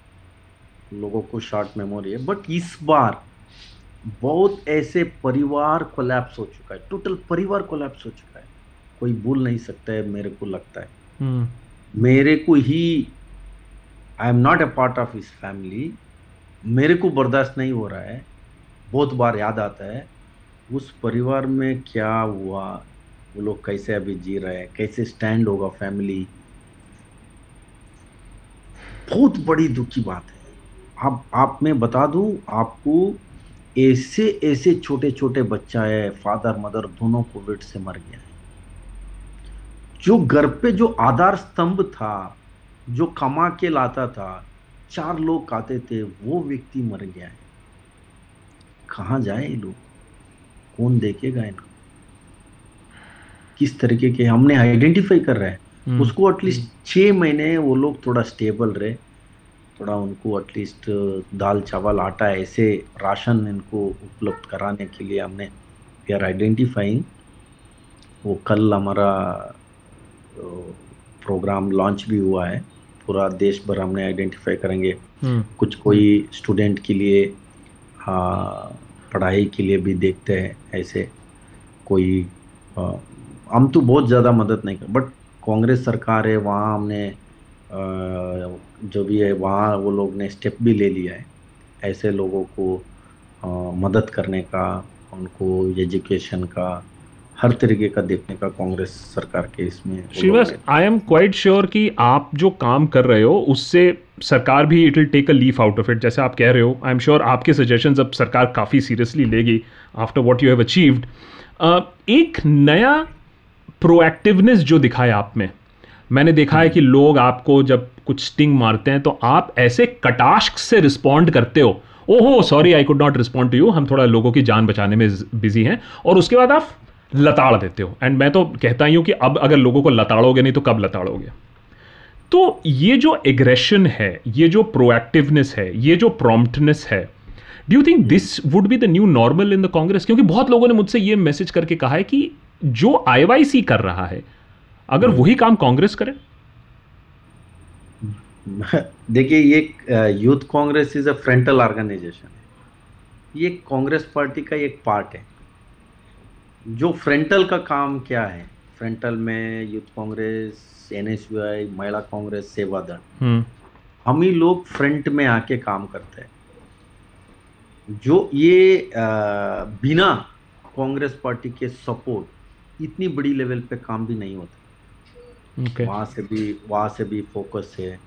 लोगों को शॉर्ट मेमोरी है, बट इस बार बहुत ऐसे परिवार कोलैप्स हो चुका है, टोटल परिवार कोलैप्स हो चुका है, कोई भूल नहीं सकता है, मेरे को लगता है। मेरे को ही, I am not a part of his family, मेरे को बर्दाश्त नहीं हो रहा है, बहुत बार याद आता है उस परिवार में क्या हुआ, वो लोग कैसे अभी जी रहे हैं, कैसे स्टैंड होगा फैमिली। बहुत बड़ी दुख की बात है। आप मैं बता दूं आपको, ऐसे ऐसे छोटे छोटे बच्चा है, फादर मदर दोनों कोविड से मर गए हैं। जो घर पे जो आधार स्तंभ था, जो कमा के लाता था, 4 लोग खाते थे, वो व्यक्ति मर गया है। कहाँ जाए लोग, कौन देखेगा इनको, किस तरीके के हमने आइडेंटिफाई कर रहे हैं। उसको एटलीस्ट 6 महीने वो लोग थोड़ा स्टेबल रहे, थोड़ा उनको एटलीस्ट दाल चावल आटा ऐसे राशन इनको उपलब्ध कराने के लिए हमने, वी आर आइडेंटिफाइंग। वो कल हमारा प्रोग्राम लॉन्च भी हुआ है, पूरा देश भर हमने आइडेंटिफाई करेंगे। कुछ कोई स्टूडेंट के लिए पढ़ाई के लिए भी देखते हैं, ऐसे कोई हम तो बहुत ज़्यादा मदद नहीं कर, बट कांग्रेस सरकार है वहाँ हमने जो भी है वहाँ वो लोग ने स्टेप भी ले लिया है, ऐसे लोगों को मदद करने का, उनको एजुकेशन का, हर तरीके का देखने का कांग्रेस सरकार के इसमें। Shrivas, I am quite sure कि आप जो काम कर रहे हो उससे सरकार भी it will take a leaf out of it, जैसे आप कह रहे हो। आई एम श्योर आपके सजेशंस अब सरकार काफ़ी सीरियसली लेगी after what you have achieved. एक नया प्रोएक्टिवनेस जो दिखा है आप में, मैंने देखा है कि लोग आपको जब कुछ स्टिंग मारते हैं तो आप ऐसे कटाक्ष से रिस्पॉन्ड करते हो, ओहो sorry I could not respond to you, हम थोड़ा लोगों की जान बचाने में बिजी हैं, और उसके बाद आप लताड़ देते हो। एंड मैं तो कहता ही हूँ कि अब अगर लोगों को लताड़ोगे नहीं तो कब लताड़ोगे। तो ये जो एग्रेशन है, ये जो प्रोएक्टिवनेस है, ये जो प्रॉम्प्टनेस है, do you think this would be the new normal in the Congress? क्योंकि बहुत लोगों ने मुझसे ये मैसेज करके कहा है कि जो आईवाईसी कर रहा है अगर वही काम कांग्रेस करे। देखिए ये youth Congress is a frontal organisation है, ये कांग्रेस पार्टी का एक पार्ट है। जो फ्रंटल का काम क्या है, फ्रंटल में यूथ कांग्रेस, एनएसयूआई, महिला कांग्रेस, सेवा दल, हम ही लोग फ्रंट में आके काम करते हैं। जो ये बिना कांग्रेस पार्टी के सपोर्ट इतनी बड़ी लेवल पे काम भी नहीं होता। वहाँ से भी फोकस है,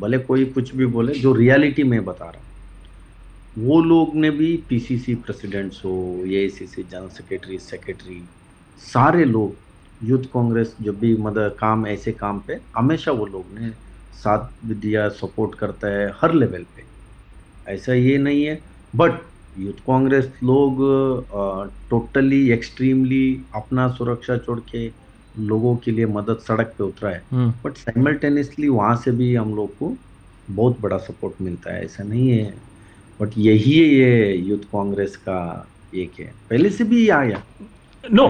भले कोई कुछ भी बोले, जो रियलिटी में बता रहा हूँ। वो लोग ने भी पीसीसी प्रेसिडेंट्स हो, एआईसीसी जनरल सेक्रेटरी सारे लोग यूथ कांग्रेस जो भी मदद काम, ऐसे काम पे हमेशा वो लोग ने साथ दिया, सपोर्ट करता है हर लेवल पे, ऐसा ये नहीं है। बट यूथ कांग्रेस लोग टोटली एक्सट्रीमली अपना सुरक्षा छोड़ के लोगों के लिए मदद, सड़क पे उतरा है, बट साइमल्टेनियसली वहाँ से भी हम लोग को बहुत बड़ा सपोर्ट मिलता है, ऐसा नहीं है। बट यही ये यूथ कांग्रेस का एक है, पहले से भी आया। नो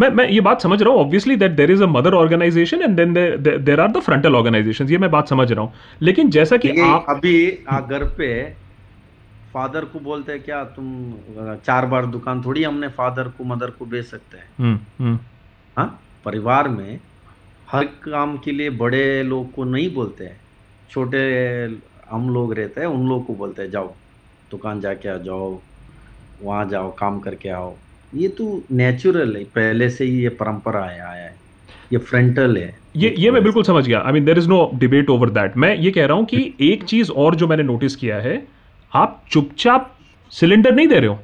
मैं ये बात समझ रहा हूँ, obviously that there is a mother organisation and then there are the frontal organisations, ये मैं बात समझ रहा हूँ। लेकिन जैसा कि आप अभी घर पे फादर को बोलते हैं क्या तुम 4 बार दुकान, थोड़ी हमने फादर को मदर को बेच सकते हैं। हाँ, परिवार में हर काम के लिए बड़े लोग को नहीं बोलते हैं, छोटे हम लोग रहते हैं उन लोगों को बोलते हैं जाओ दुकान जाके आ जाओ, वहाँ जाओ काम करके आओ। ये तो नेचुरल है, पहले से ही ये परंपरा आया है, ये फ्रंटल है। ये मैं बिल्कुल समझ गया, I mean there is no debate over that. मैं ये कह रहा हूँ कि एक चीज़ और जो मैंने नोटिस किया है, आप चुपचाप सिलेंडर नहीं दे रहे हो,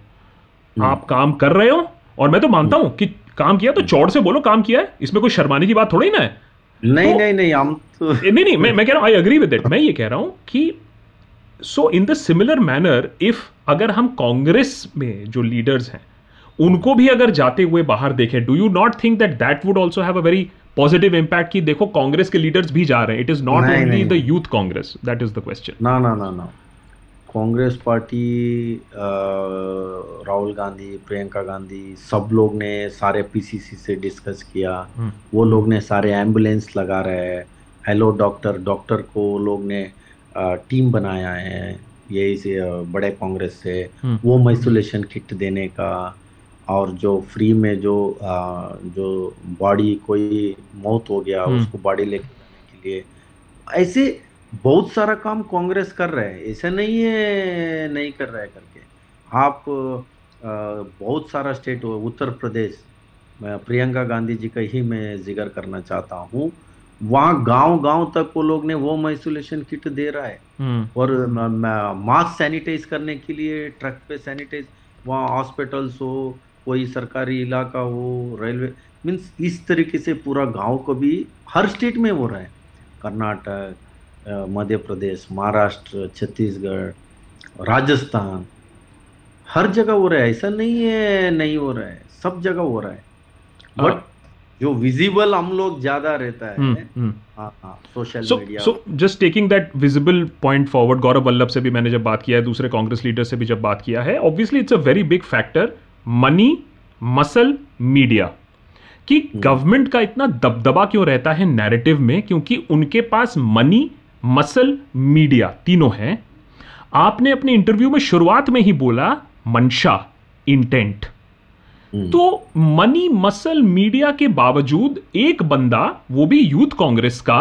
आप काम कर रहे हो। और मैं तो मानता हूँ कि काम किया तो चौड़ से बोलो काम किया है, इसमें कोई शर्माने की बात थोड़ी ना है। नहीं, तो, नहीं नहीं हम तो नहीं नहीं मैं कह रहा हूँ आई एग्री विद इट। मैं ये कह रहा हूँ कि so in the similar manner if अगर हम कांग्रेस में जो लीडर्स हैं उनको भी अगर जाते हुए बाहर देखें, do you not think that that would also have a very positive impact कि देखो कांग्रेस के लीडर्स भी जा रहे हैं, it is not only the youth Congress, that is the question. ना ना ना ना, कांग्रेस पार्टी, राहुल गांधी, प्रियंका गांधी, सब लोग ने सारे पीसीसी से डिस्कस किया, वो लोग ने सारे एम्बुलेंस लगा रहे हैं, हेलो डॉक्टर, डॉक्टर को लोग ने टीम बनाया है यही से बड़े कांग्रेस से, वो आइसोलेशन किट देने का, और जो फ्री में जो बॉडी कोई मौत हो गया उसको बॉडी लेके जाने के लिए, ऐसे बहुत सारा काम कांग्रेस कर रहे है, ऐसा नहीं है नहीं कर रहे करके। आप बहुत सारा स्टेट हो, उत्तर प्रदेश, मैं प्रियंका गांधी जी का ही मैं जिक्र करना चाहता हूँ, वहाँ गांव-गांव तक वो लोग ने होम आइसोलेशन किट दे रहा है, और मास्क सैनिटाइज करने के लिए ट्रक पे सैनिटाइज, वहाँ हॉस्पिटल्स हो, कोई सरकारी इलाका हो, रेलवे, मीन्स इस तरीके से पूरा गाँव को भी हर स्टेट में हो रहा है, कर्नाटक, मध्य प्रदेश, महाराष्ट्र, छत्तीसगढ़, राजस्थान, हर जगह हो रहा है, ऐसा नहीं है नहीं हो रहा है, सब जगह हो रहा है, बट जो विजिबल हम लोग ज्यादा रहता है social media. So just taking that visible point forward, Gaurav Vallabh से भी मैंने जब बात किया है, दूसरे कांग्रेस लीडर से भी जब बात किया है, obviously it's a very big factor, money, muscle, media, कि गवर्नमेंट का इतना दबदबा क्यों रहता है नैरेटिव में, क्योंकि उनके पास मनी, मसल, मीडिया तीनों हैं। आपने अपने इंटरव्यू में शुरुआत में ही बोला मंशा, इंटेंट, तो मनी, मसल, मीडिया के बावजूद एक बंदा, वो भी यूथ कांग्रेस का,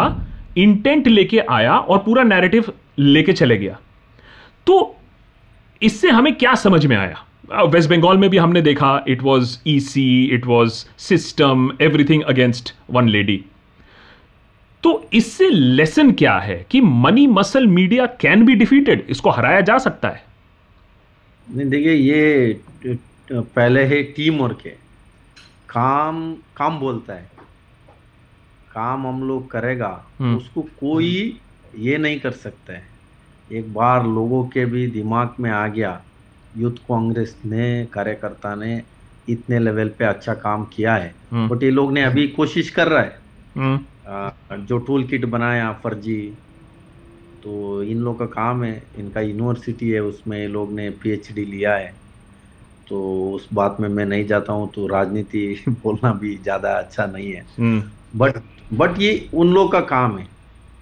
इंटेंट लेके आया और पूरा नैरेटिव लेके चले गया। तो इससे हमें क्या समझ में आया? वेस्ट बंगाल में भी हमने देखा, it was EC, it was system, everything against one lady. तो इससे लेसन क्या है कि money, muscle, media can be defeated, इसको हराया जा सकता है? नहीं देखिए, ये पहले है टीम वर्क है, काम बोलता है, काम हम लोग करेगा उसको कोई ये नहीं कर सकता है। एक बार लोगों के भी दिमाग में आ गया, यूथ कांग्रेस ने, कार्यकर्ता ने इतने लेवल पे अच्छा काम किया है, बट ये लोग ने अभी कोशिश कर रहा है, जो टूल किट बनाया फर्जी, तो इन लोग का काम है, इनका यूनिवर्सिटी है, उसमें ये लोग ने पीएचडी लिया है, तो उस बात में मैं नहीं जाता हूँ, तो राजनीति बोलना भी ज़्यादा अच्छा नहीं है, बट ये उन लोग का काम है।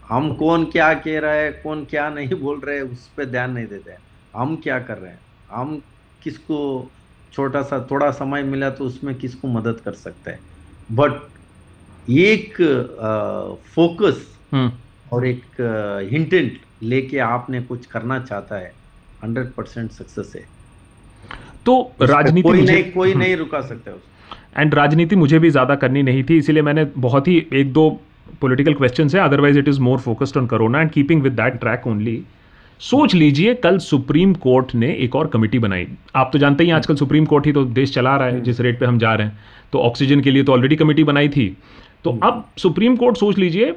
हम कौन क्या कह रहा है, कौन क्या नहीं बोल रहे है, उस पर ध्यान नहीं देते हैं, हम क्या कर रहे हैं, हम किसको छोटा सा थोड़ा समय मिला तो उसमें किसको मदद कर सकते हैं, बट एक फोकस और एक इंटेंट लेके आपने कुछ करना चाहता है, 100% सक्सेस है। तो राजनीति कोई नहीं रुका सकता है उसको। एंड राजनीति मुझे भी ज़्यादा करनी नहीं थी, इसीलिए मैंने बहुत ही एक दो पॉलिटिकल क्वेश्चंस है, otherwise it is more focused on corona and keeping with that track only. सोच लीजिए कल सुप्रीम कोर्ट ने एक और कमेटी बनाई, आप तो जानते ही आजकल सुप्रीम कोर्ट ही तो देश चला रहा है जिस रेट पे हम जा रहे हैं, तो ऑक्सीजन के लिए तो ऑलरेडी कमेटी बनाई थी, तो अब सुप्रीम कोर्ट सोच लीजिए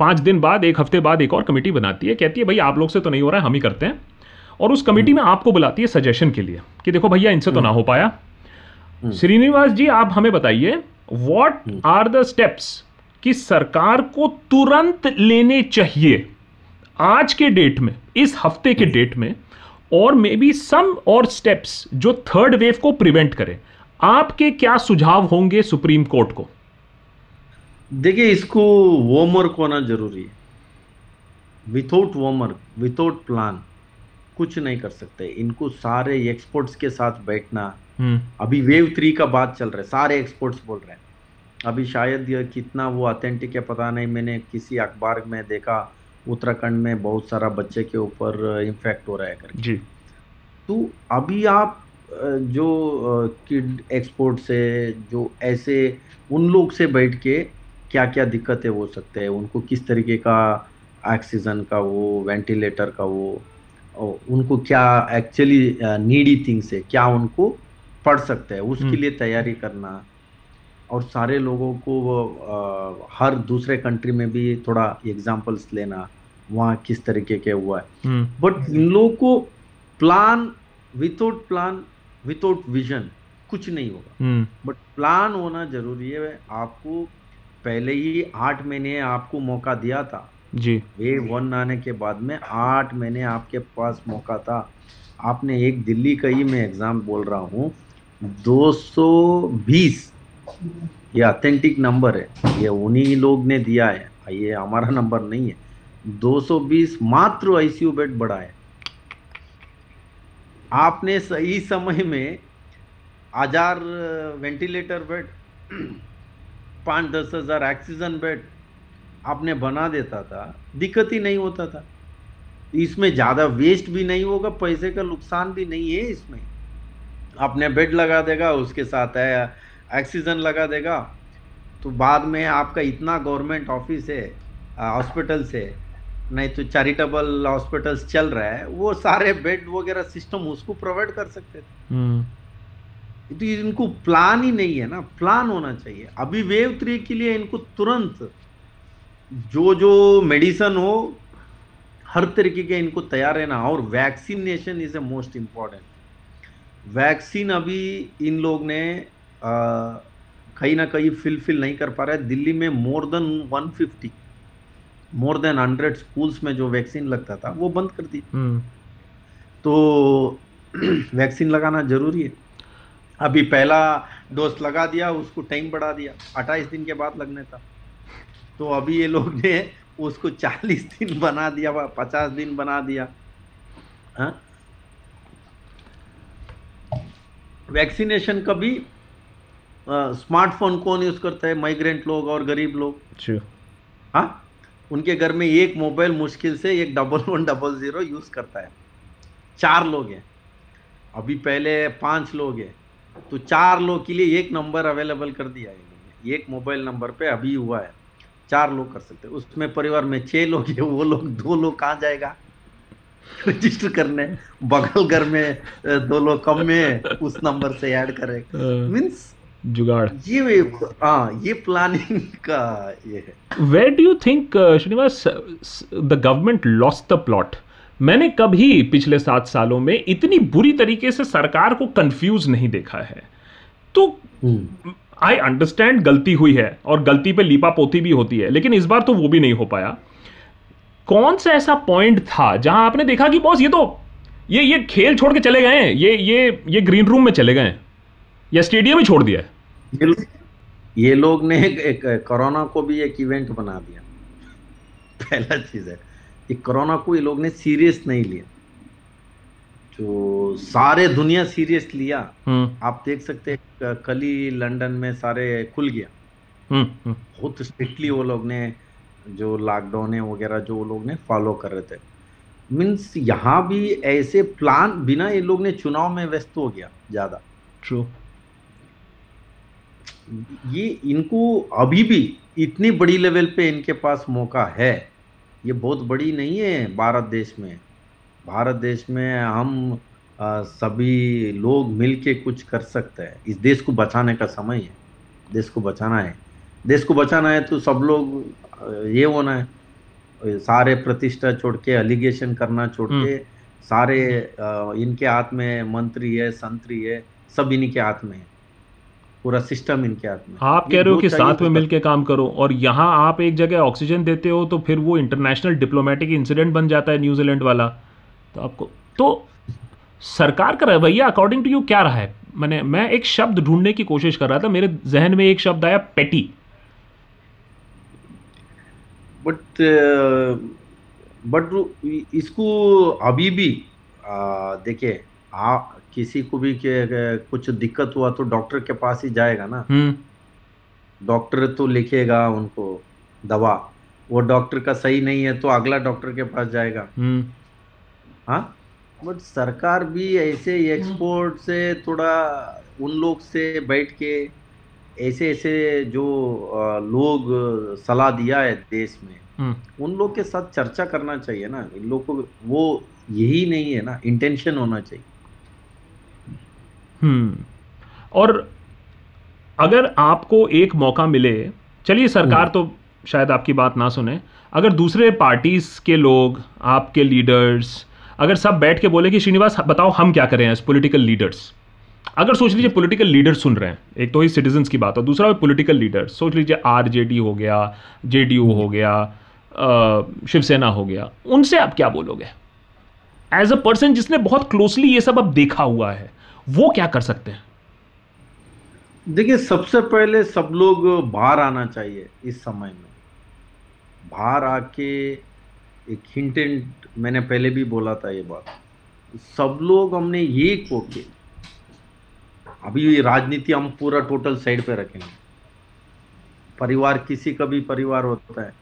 5 दिन बाद, एक हफ्ते बाद एक और कमेटी बनाती है, कहती है भाई आप लोग से तो नहीं हो रहा है, हम ही करते हैं, और उस कमेटी में आपको बुलाती है सजेशन के लिए कि देखो भैया इनसे तो ना हो पाया, श्रीनिवास जी आप हमें बताइए व्हाट आर द स्टेप्स कि सरकार को तुरंत लेने चाहिए आज के डेट में, इस हफ्ते के डेट में, और मे बी सम और स्टेप्स जो थर्ड वेव को प्रिवेंट करें। आपके क्या सुझाव होंगे सुप्रीम कोर्ट को? देखिए इसको होमवर्क होना जरूरी है, विथआउट होमवर्क, विथआउट प्लान कुछ नहीं कर सकते, इनको सारे एक्सपर्ट्स के साथ बैठना। अभी वेव 3 का बात चल रहा है, सारे एक्सपर्ट्स बोल रहे हैं, अभी शायद यह कितना वो ऑथेंटिक है पता नहीं, मैंने किसी अखबार में देखा उत्तराखंड में बहुत सारा बच्चे के ऊपर इन्फेक्ट हो रहा है करके जी। तो अभी आप जो किड एक्सपोर्ट से जो ऐसे उन लोग से बैठ के क्या क्या दिक्कतें हो सकते हैं, उनको किस तरीके का ऑक्सीजन का वो, वेंटिलेटर का वो, उनको क्या एक्चुअली नीडी थिंग्स है, क्या उनको पढ़ सकते हैं, उसके लिए तैयारी करना। और सारे लोगों को हर दूसरे कंट्री में भी थोड़ा एग्जाम्पल्स लेना वहाँ किस तरीके के हुआ है, बट इन लोगों को प्लान विदाउट विजन कुछ नहीं होगा, बट प्लान होना जरूरी है। आपको पहले ही 8 महीने आपको मौका दिया था जी, वे 1 आने के बाद में 8 महीने आपके पास मौका था। आपने एक दिल्ली का ही मैं एग्जाम बोल रहा हूँ, 220 ये ऑथेंटिक नंबर है, ये उन्हीं लोग ने दिया है, ये हमारा नंबर नहीं है। 220 मात्र आईसीयू बेड बढ़ा है। आपने सही समय में 1000 वेंटिलेटर बेड, 5-10 हज़ार ऑक्सीजन बेड आपने बना देता था, दिक्कत ही नहीं होता था। इसमें ज़्यादा वेस्ट भी नहीं होगा, पैसे का नुकसान भी नहीं है। इसमें आपने बेड लगा देगा, उसके साथ है ऑक्सीजन लगा देगा, तो बाद में आपका इतना गवर्नमेंट ऑफिस है, हॉस्पिटल्स है, नहीं तो चैरिटेबल हॉस्पिटल्स चल रहा है, वो सारे बेड वगैरह सिस्टम उसको प्रोवाइड कर सकते थे। तो इनको प्लान ही नहीं है ना, प्लान होना चाहिए। अभी वेव 3 के लिए इनको तुरंत जो मेडिसिन हो हर तरीके के इनको तैयार रहना, और vaccination is a most important. Vaccine अभी इन लोग ने कहीं ना कहीं फिलफिल नहीं कर पा रहा है। दिल्ली में मोर देन 100 स्कूल्स में जो वैक्सीन लगता था वो बंद कर दी। तो वैक्सीन लगाना जरूरी है। अभी पहला डोज लगा दिया, उसको टाइम बढ़ा दिया, 28 दिन के बाद लगने था, तो अभी ये लोग ने उसको 40 दिन बना दिया, 50 दिन बना दिया। हाँ, वैक्सीनेशन कभी स्मार्टफोन कौन यूज करता है? माइग्रेंट लोग और गरीब लोग। हाँ, उनके घर में एक मोबाइल मुश्किल से एक 1100 यूज करता है। 4 लोग हैं, अभी पहले 5 लोग हैं, तो 4 लोग के लिए एक नंबर अवेलेबल कर दिया है। एक मोबाइल नंबर पे अभी हुआ है, 4 लोग कर सकते हैं। उसमें परिवार में 6 लोग हैं, वो लोग 2 लोग कहाँ जाएगा रजिस्टर करने? बगल घर में 2 लोग कम में उस नंबर से ऐड करेगा। मीन्स जुगाड़ ये प्लानिंग का ये है। Where do you think Srinivas the government lost the plot? मैंने कभी पिछले 7 सालों में इतनी बुरी तरीके से सरकार को कंफ्यूज नहीं देखा है। तो आई अंडरस्टैंड गलती हुई है और गलती पे लीपापोती भी होती है, लेकिन इस बार तो वो भी नहीं हो पाया। कौन सा ऐसा पॉइंट था जहां आपने देखा कि बॉस ये तो ये खेल छोड़ के चले गए, ये ग्रीन रूम में चले गए या स्टेडियम ही छोड़ दिया? ये लोग ने एक कोरोना को भी एक इवेंट बना दिया। पहला चीज है, कोरोना को ये लोग ने सीरियस नहीं लिया, जो सारे दुनिया सीरियस लिया। आप देख सकते हैं कल ही लंदन में सारे खुल गया। बहुत स्ट्रिक्टली वो लोग ने जो लॉकडाउन है वगैरह जो वो लोग ने फॉलो कर रहे थे। मीन्स यहाँ भी ऐसे प्लान बिना ये लोग ने चुनाव में व्यस्त हो गया ज्यादा। ट्रू, ये इनको अभी भी इतनी बड़ी लेवल पे इनके पास मौका है। ये बहुत बड़ी नहीं है भारत देश में हम सभी लोग मिलके कुछ कर सकते हैं। इस देश को बचाने का समय है, देश को बचाना है तो सब लोग ये होना है, सारे प्रतिष्ठा छोड़ के, एलिगेशन करना छोड़ के। सारे इनके हाथ में मंत्री है, संतरी है, सब इन्हीं के हाथ में है, पूरा सिस्टम इनके हाथ में। आप कह रहे हो कि साथ में मिलके काम करो, और यहाँ आप एक जगह ऑक्सीजन देते हो तो फिर वो इंटरनेशनल डिप्लोमेटिक इंसिडेंट बन जाता है, न्यूजीलैंड वाला। तो आपको तो सरकार का रवैया अकॉर्डिंग टू यू क्या रहा है? मैं एक शब्द ढूंढने की कोशिश कर रहा था, मेरे जहन में एक शब्द आया, पेटी। बट इसको अभी भी देखिए, किसी को भी कुछ दिक्कत हुआ तो डॉक्टर के पास ही जाएगा ना। डॉक्टर तो लिखेगा उनको दवा, वो डॉक्टर का सही नहीं है तो अगला डॉक्टर के पास जाएगा। हाँ, बट सरकार भी ऐसे एक्सपोर्ट से थोड़ा उन लोग से बैठ के ऐसे जो लोग सलाह दिया है देश में, उन लोग के साथ चर्चा करना चाहिए ना। इन लोग को वो यही नहीं है ना, इंटेंशन होना चाहिए। और अगर आपको एक मौका मिले, चलिए सरकार तो शायद आपकी बात ना सुने, अगर दूसरे पार्टीज के लोग, आपके लीडर्स, अगर सब बैठ के बोले कि श्रीनिवास बताओ हम क्या करें एज पॉलिटिकल लीडर्स, अगर सोच लीजिए पॉलिटिकल लीडर्स सुन रहे हैं, एक तो ही सिटीजन्स की बात हो, दूसरा पॉलिटिकल लीडर्स, सोच लीजिए आरजेडी हो गया, जेडीयू हो गया, शिवसेना हो गया, उनसे आप क्या बोलोगे एज अ पर्सन जिसने बहुत क्लोजली ये सब अब देखा हुआ है, वो क्या कर सकते हैं? देखिए, सबसे पहले सब लोग बाहर आना चाहिए। इस समय में बाहर आके एक हिंटेंट, मैंने पहले भी बोला था ये बात, सब लोग हमने ये कोके, अभी राजनीति हम पूरा टोटल साइड पे रखेंगे। परिवार, किसी का भी परिवार होता है,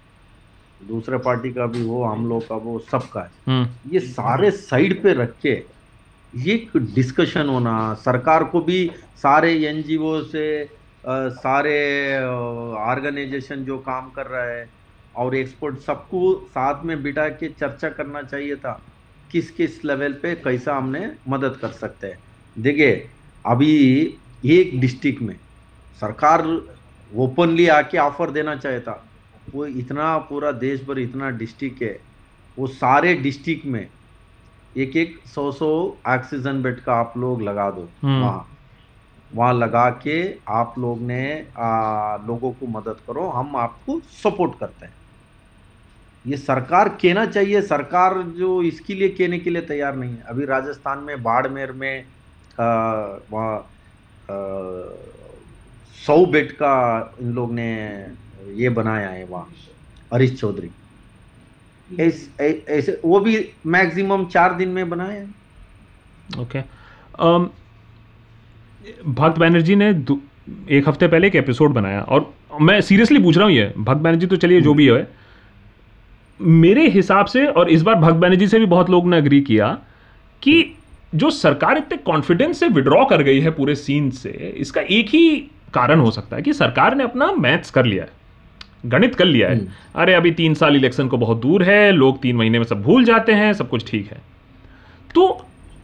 दूसरे पार्टी का भी हो, हम लोग का वो, सबका है, ये सारे साइड पे रख के ये डिस्कशन होना। सरकार को भी सारे एनजीओ से, सारे ऑर्गेनाइजेशन जो काम कर रहा है और एक्सपर्ट, सबको साथ में बिठा के चर्चा करना चाहिए था किस किस लेवल पे कैसा हमने मदद कर सकते हैं। देखिए, अभी एक डिस्ट्रिक्ट में सरकार ओपनली आके ऑफर देना चाहिए था, वो इतना पूरा देश भर इतना डिस्ट्रिक्ट है, वो सारे डिस्ट्रिक्ट में एक एक 100 ऑक्सीजन बेड का आप लोग लगा दो, वहाँ लगा के आप लोग ने लोगों को मदद करो, हम आपको सपोर्ट करते हैं। ये सरकार कहना चाहिए, सरकार जो इसके लिए कहने के लिए तैयार नहीं है। अभी राजस्थान में बाड़मेर में वहाँ 100 बेड का इन लोग ने ये बनाया है, वहाँ हरीश चौधरी ऐसे, वो भी मैक्सिमम 4 दिन में बनाए। ओके, भक्त बैनर्जी ने 1 हफ्ते पहले एक एपिसोड बनाया, और मैं सीरियसली पूछ रहा हूँ, ये भक्त बैनर्जी तो चलिए जो भी है, मेरे हिसाब से, और इस बार भक्त बैनर्जी से भी बहुत लोग ने अग्री किया कि जो सरकार इतने कॉन्फिडेंस से विड्रॉ कर गई है पूरे सीन से, इसका एक ही कारण हो सकता है कि सरकार ने अपना मैथ्स कर लिया है, गणित कर लिया है, अरे अभी 3 साल इलेक्शन को बहुत दूर है, लोग 3 महीने में सब भूल जाते हैं, सब कुछ ठीक है। तो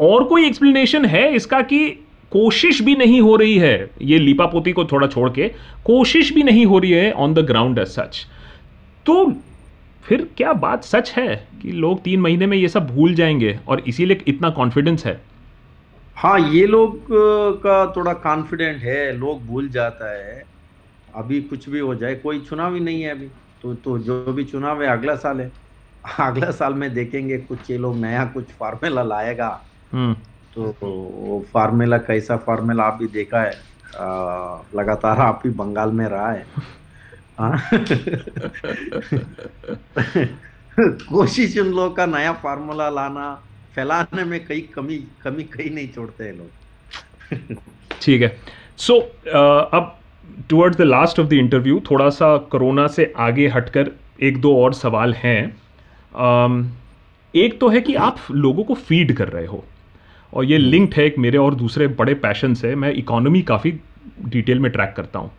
और कोई एक्सप्लेनेशन है इसका कि कोशिश भी नहीं हो रही है, ये लीपापोती को थोड़ा छोड़ के कोशिश भी नहीं हो रही है on the ground as such? तो फिर क्या बात सच है कि लोग 3 महीने में ये सब भूल जाएंगे और इसीलिए इतना कॉन्फिडेंस है? हाँ, ये लोग का थोड़ा कॉन्फिडेंट है, लोग भूल जाता है, अभी कुछ भी हो जाए, कोई चुनाव ही नहीं है अभी तो जो भी चुनाव है अगला साल है, अगला साल में देखेंगे कुछ ये लोग नया कुछ फार्मूला लाएगा। तो वो फार्मूला कैसा फार्मूला, आप भी देखा है, लगातार आप भी बंगाल में रहा है कोशिश उन लोग का नया फार्मूला लाना, फैलाने में कहीं कमी कहीं नहीं छोड़ते हैं लोग। ठीक है, सो अब towards the last of the interview, थोड़ा सा कोरोना से आगे हटकर 1-2 और सवाल हैं। एक तो है कि आप लोगों को फीड कर रहे हो, और ये लिंक्ड है एक मेरे और दूसरे बड़े पैशन से, मैं इकोनॉमी काफ़ी डिटेल में ट्रैक करता हूँ।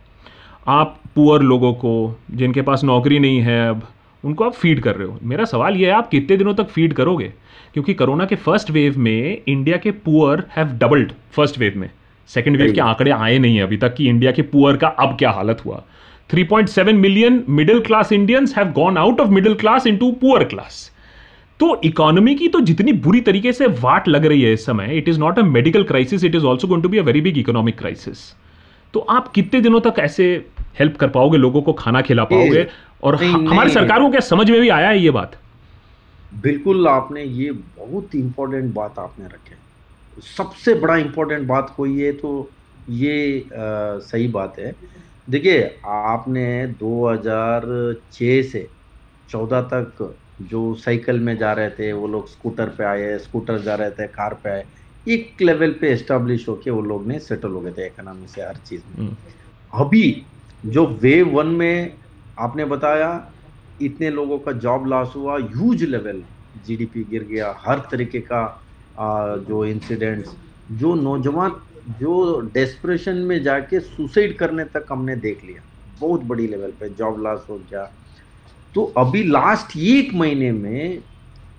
आप पुअर लोगों को, जिनके पास नौकरी नहीं है अब, उनको आप फीड कर रहे हो। मेरा सवाल ये है, आप कितने दिनों तक फीड करोगे? क्योंकि कोरोना के फर्स्ट वेव में इंडिया के poor have doubled, first wave में, सेकेंड वेव के आंकड़े आए नहीं है अभी तक कि इंडिया के पुअर का अब क्या हालत हुआ। 3.7 million middle class Indians have gone out of middle class into poor class. तो इकोनॉमी की तो जितनी बुरी तरीके से वाट लग रही है इस समय, it is not a medical crisis, it is also going to be a very big economic crisis. तो आप कितने दिनों तक ऐसे हेल्प कर पाओगे, लोगों को खाना खिला पाओगे? और हमारी सरकार को क्या समझ में भी आया है ये बात? बिल्कुल, आपने ये बहुत इंपॉर्टेंट बात आपने रखी, सबसे बड़ा इम्पोर्टेंट बात कोई है तो ये सही बात है। देखिए, आपने 2006 से 14 तक जो साइकिल में जा रहे थे, वो लोग स्कूटर पे आए, स्कूटर जा रहे थे, कार पे आए, एक लेवल पे एस्टेब्लिश होके वो लोग ने सेटल हो गए थे इकोनॉमी से, हर चीज़ में। अभी जो वेव 1 में आपने बताया, इतने लोगों का जॉब लॉस हुआ, ह्यूज लेवल GDP गिर गया, हर तरीके का जो इंसिडेंट्स, जो नौजवान जो डेस्परेशन में जाके सुसाइड करने तक हमने देख लिया, बहुत बड़ी लेवल पे जॉब लॉस हो गया। तो अभी लास्ट 1 महीने में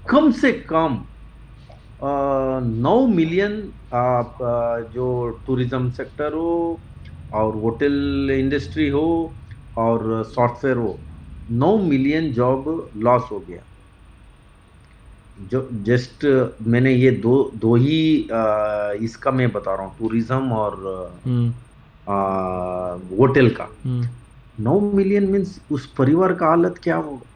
कम से कम 9 मिलियन जो टूरिज्म सेक्टर हो, और होटल इंडस्ट्री हो और सॉफ्टवेयर हो, 9 मिलियन जॉब लॉस हो गया। जो जस्ट मैंने ये दो ही इसका मैं बता रहा हूँ, टूरिज्म और होटल का। 9 मिलियन मीन्स उस परिवार का हालत क्या होगा।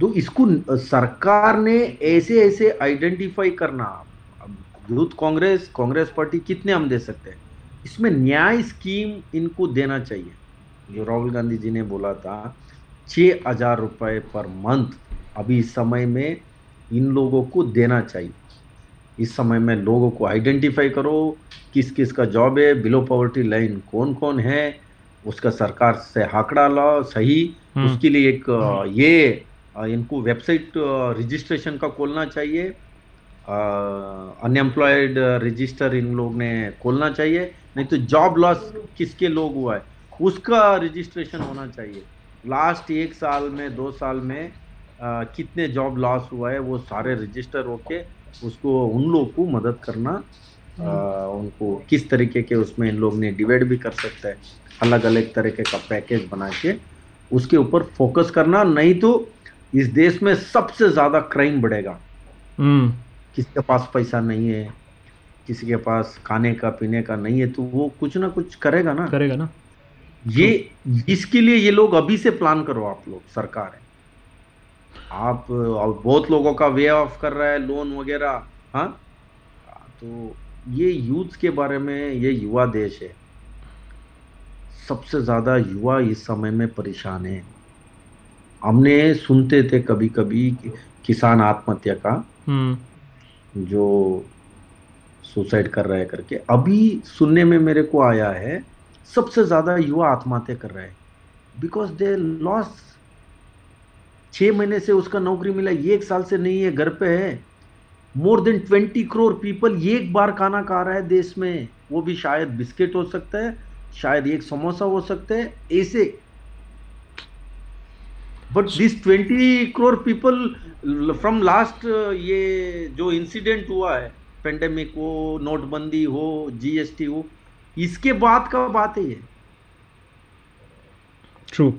तो इसको सरकार ने ऐसे ऐसे आइडेंटिफाई करना। यूथ कांग्रेस, कांग्रेस पार्टी कितने हम दे सकते हैं, इसमें न्याय स्कीम इनको देना चाहिए। जो राहुल गांधी जी ने बोला था 6,000 रुपये पर मंथ, अभी इस समय में इन लोगों को देना चाहिए। इस समय में लोगों को आइडेंटिफाई करो, किस किस का जॉब है, बिलो पॉवर्टी लाइन कौन कौन है, उसका सरकार से हाकड़ा लाओ सही। उसके लिए एक ये इनको वेबसाइट रजिस्ट्रेशन का खोलना चाहिए, अनएम्प्लॉयड रजिस्टर इन लोग ने खोलना चाहिए। नहीं तो जॉब लॉस किसके लोग हुआ है उसका रजिस्ट्रेशन होना चाहिए। लास्ट 1 साल में 2 साल में कितने जॉब लॉस हुआ है वो सारे रजिस्टर होके उसको उन लोग को मदद करना। उनको किस तरीके के उसमें इन लोग ने डिवाइड भी कर सकते हैं, अलग अलग तरीके का पैकेज बना के उसके ऊपर फोकस करना। नहीं तो इस देश में सबसे ज़्यादा क्राइम बढ़ेगा। किसी के पास पैसा नहीं है, किसी के पास खाने का पीने का नहीं है, तो वो कुछ ना कुछ करेगा ना। ये इसके लिए ये लोग अभी से प्लान करो। आप लोग सरकार है, आप बहुत लोगों का वे ऑफ कर रहा है लोन वगैरह। हाँ, तो ये यूथ के बारे में, ये युवा देश है, सबसे ज़्यादा युवा इस समय में परेशान है। हमने सुनते थे कभी कभी किसान आत्महत्या का, जो सुसाइड कर रहा है करके। अभी सुनने में मेरे को आया है सबसे ज़्यादा युवा आत्महत्या कर रहा है, बिकॉज दे लॉस। 6 महीने से उसका नौकरी मिला, 1 साल से नहीं है, घर पे है। मोर देन 20 करोड़ पीपल एक बार खाना खा रहा है देश में, वो भी शायद बिस्किट हो सकता है, शायद एक समोसा हो सकता है ऐसे। But this 20 crore people from last, ये जो इंसिडेंट हुआ है, पेंडेमिक हो, नोटबंदी हो, जीएसटी हो, इसके बाद का बात है ये। ट्रू।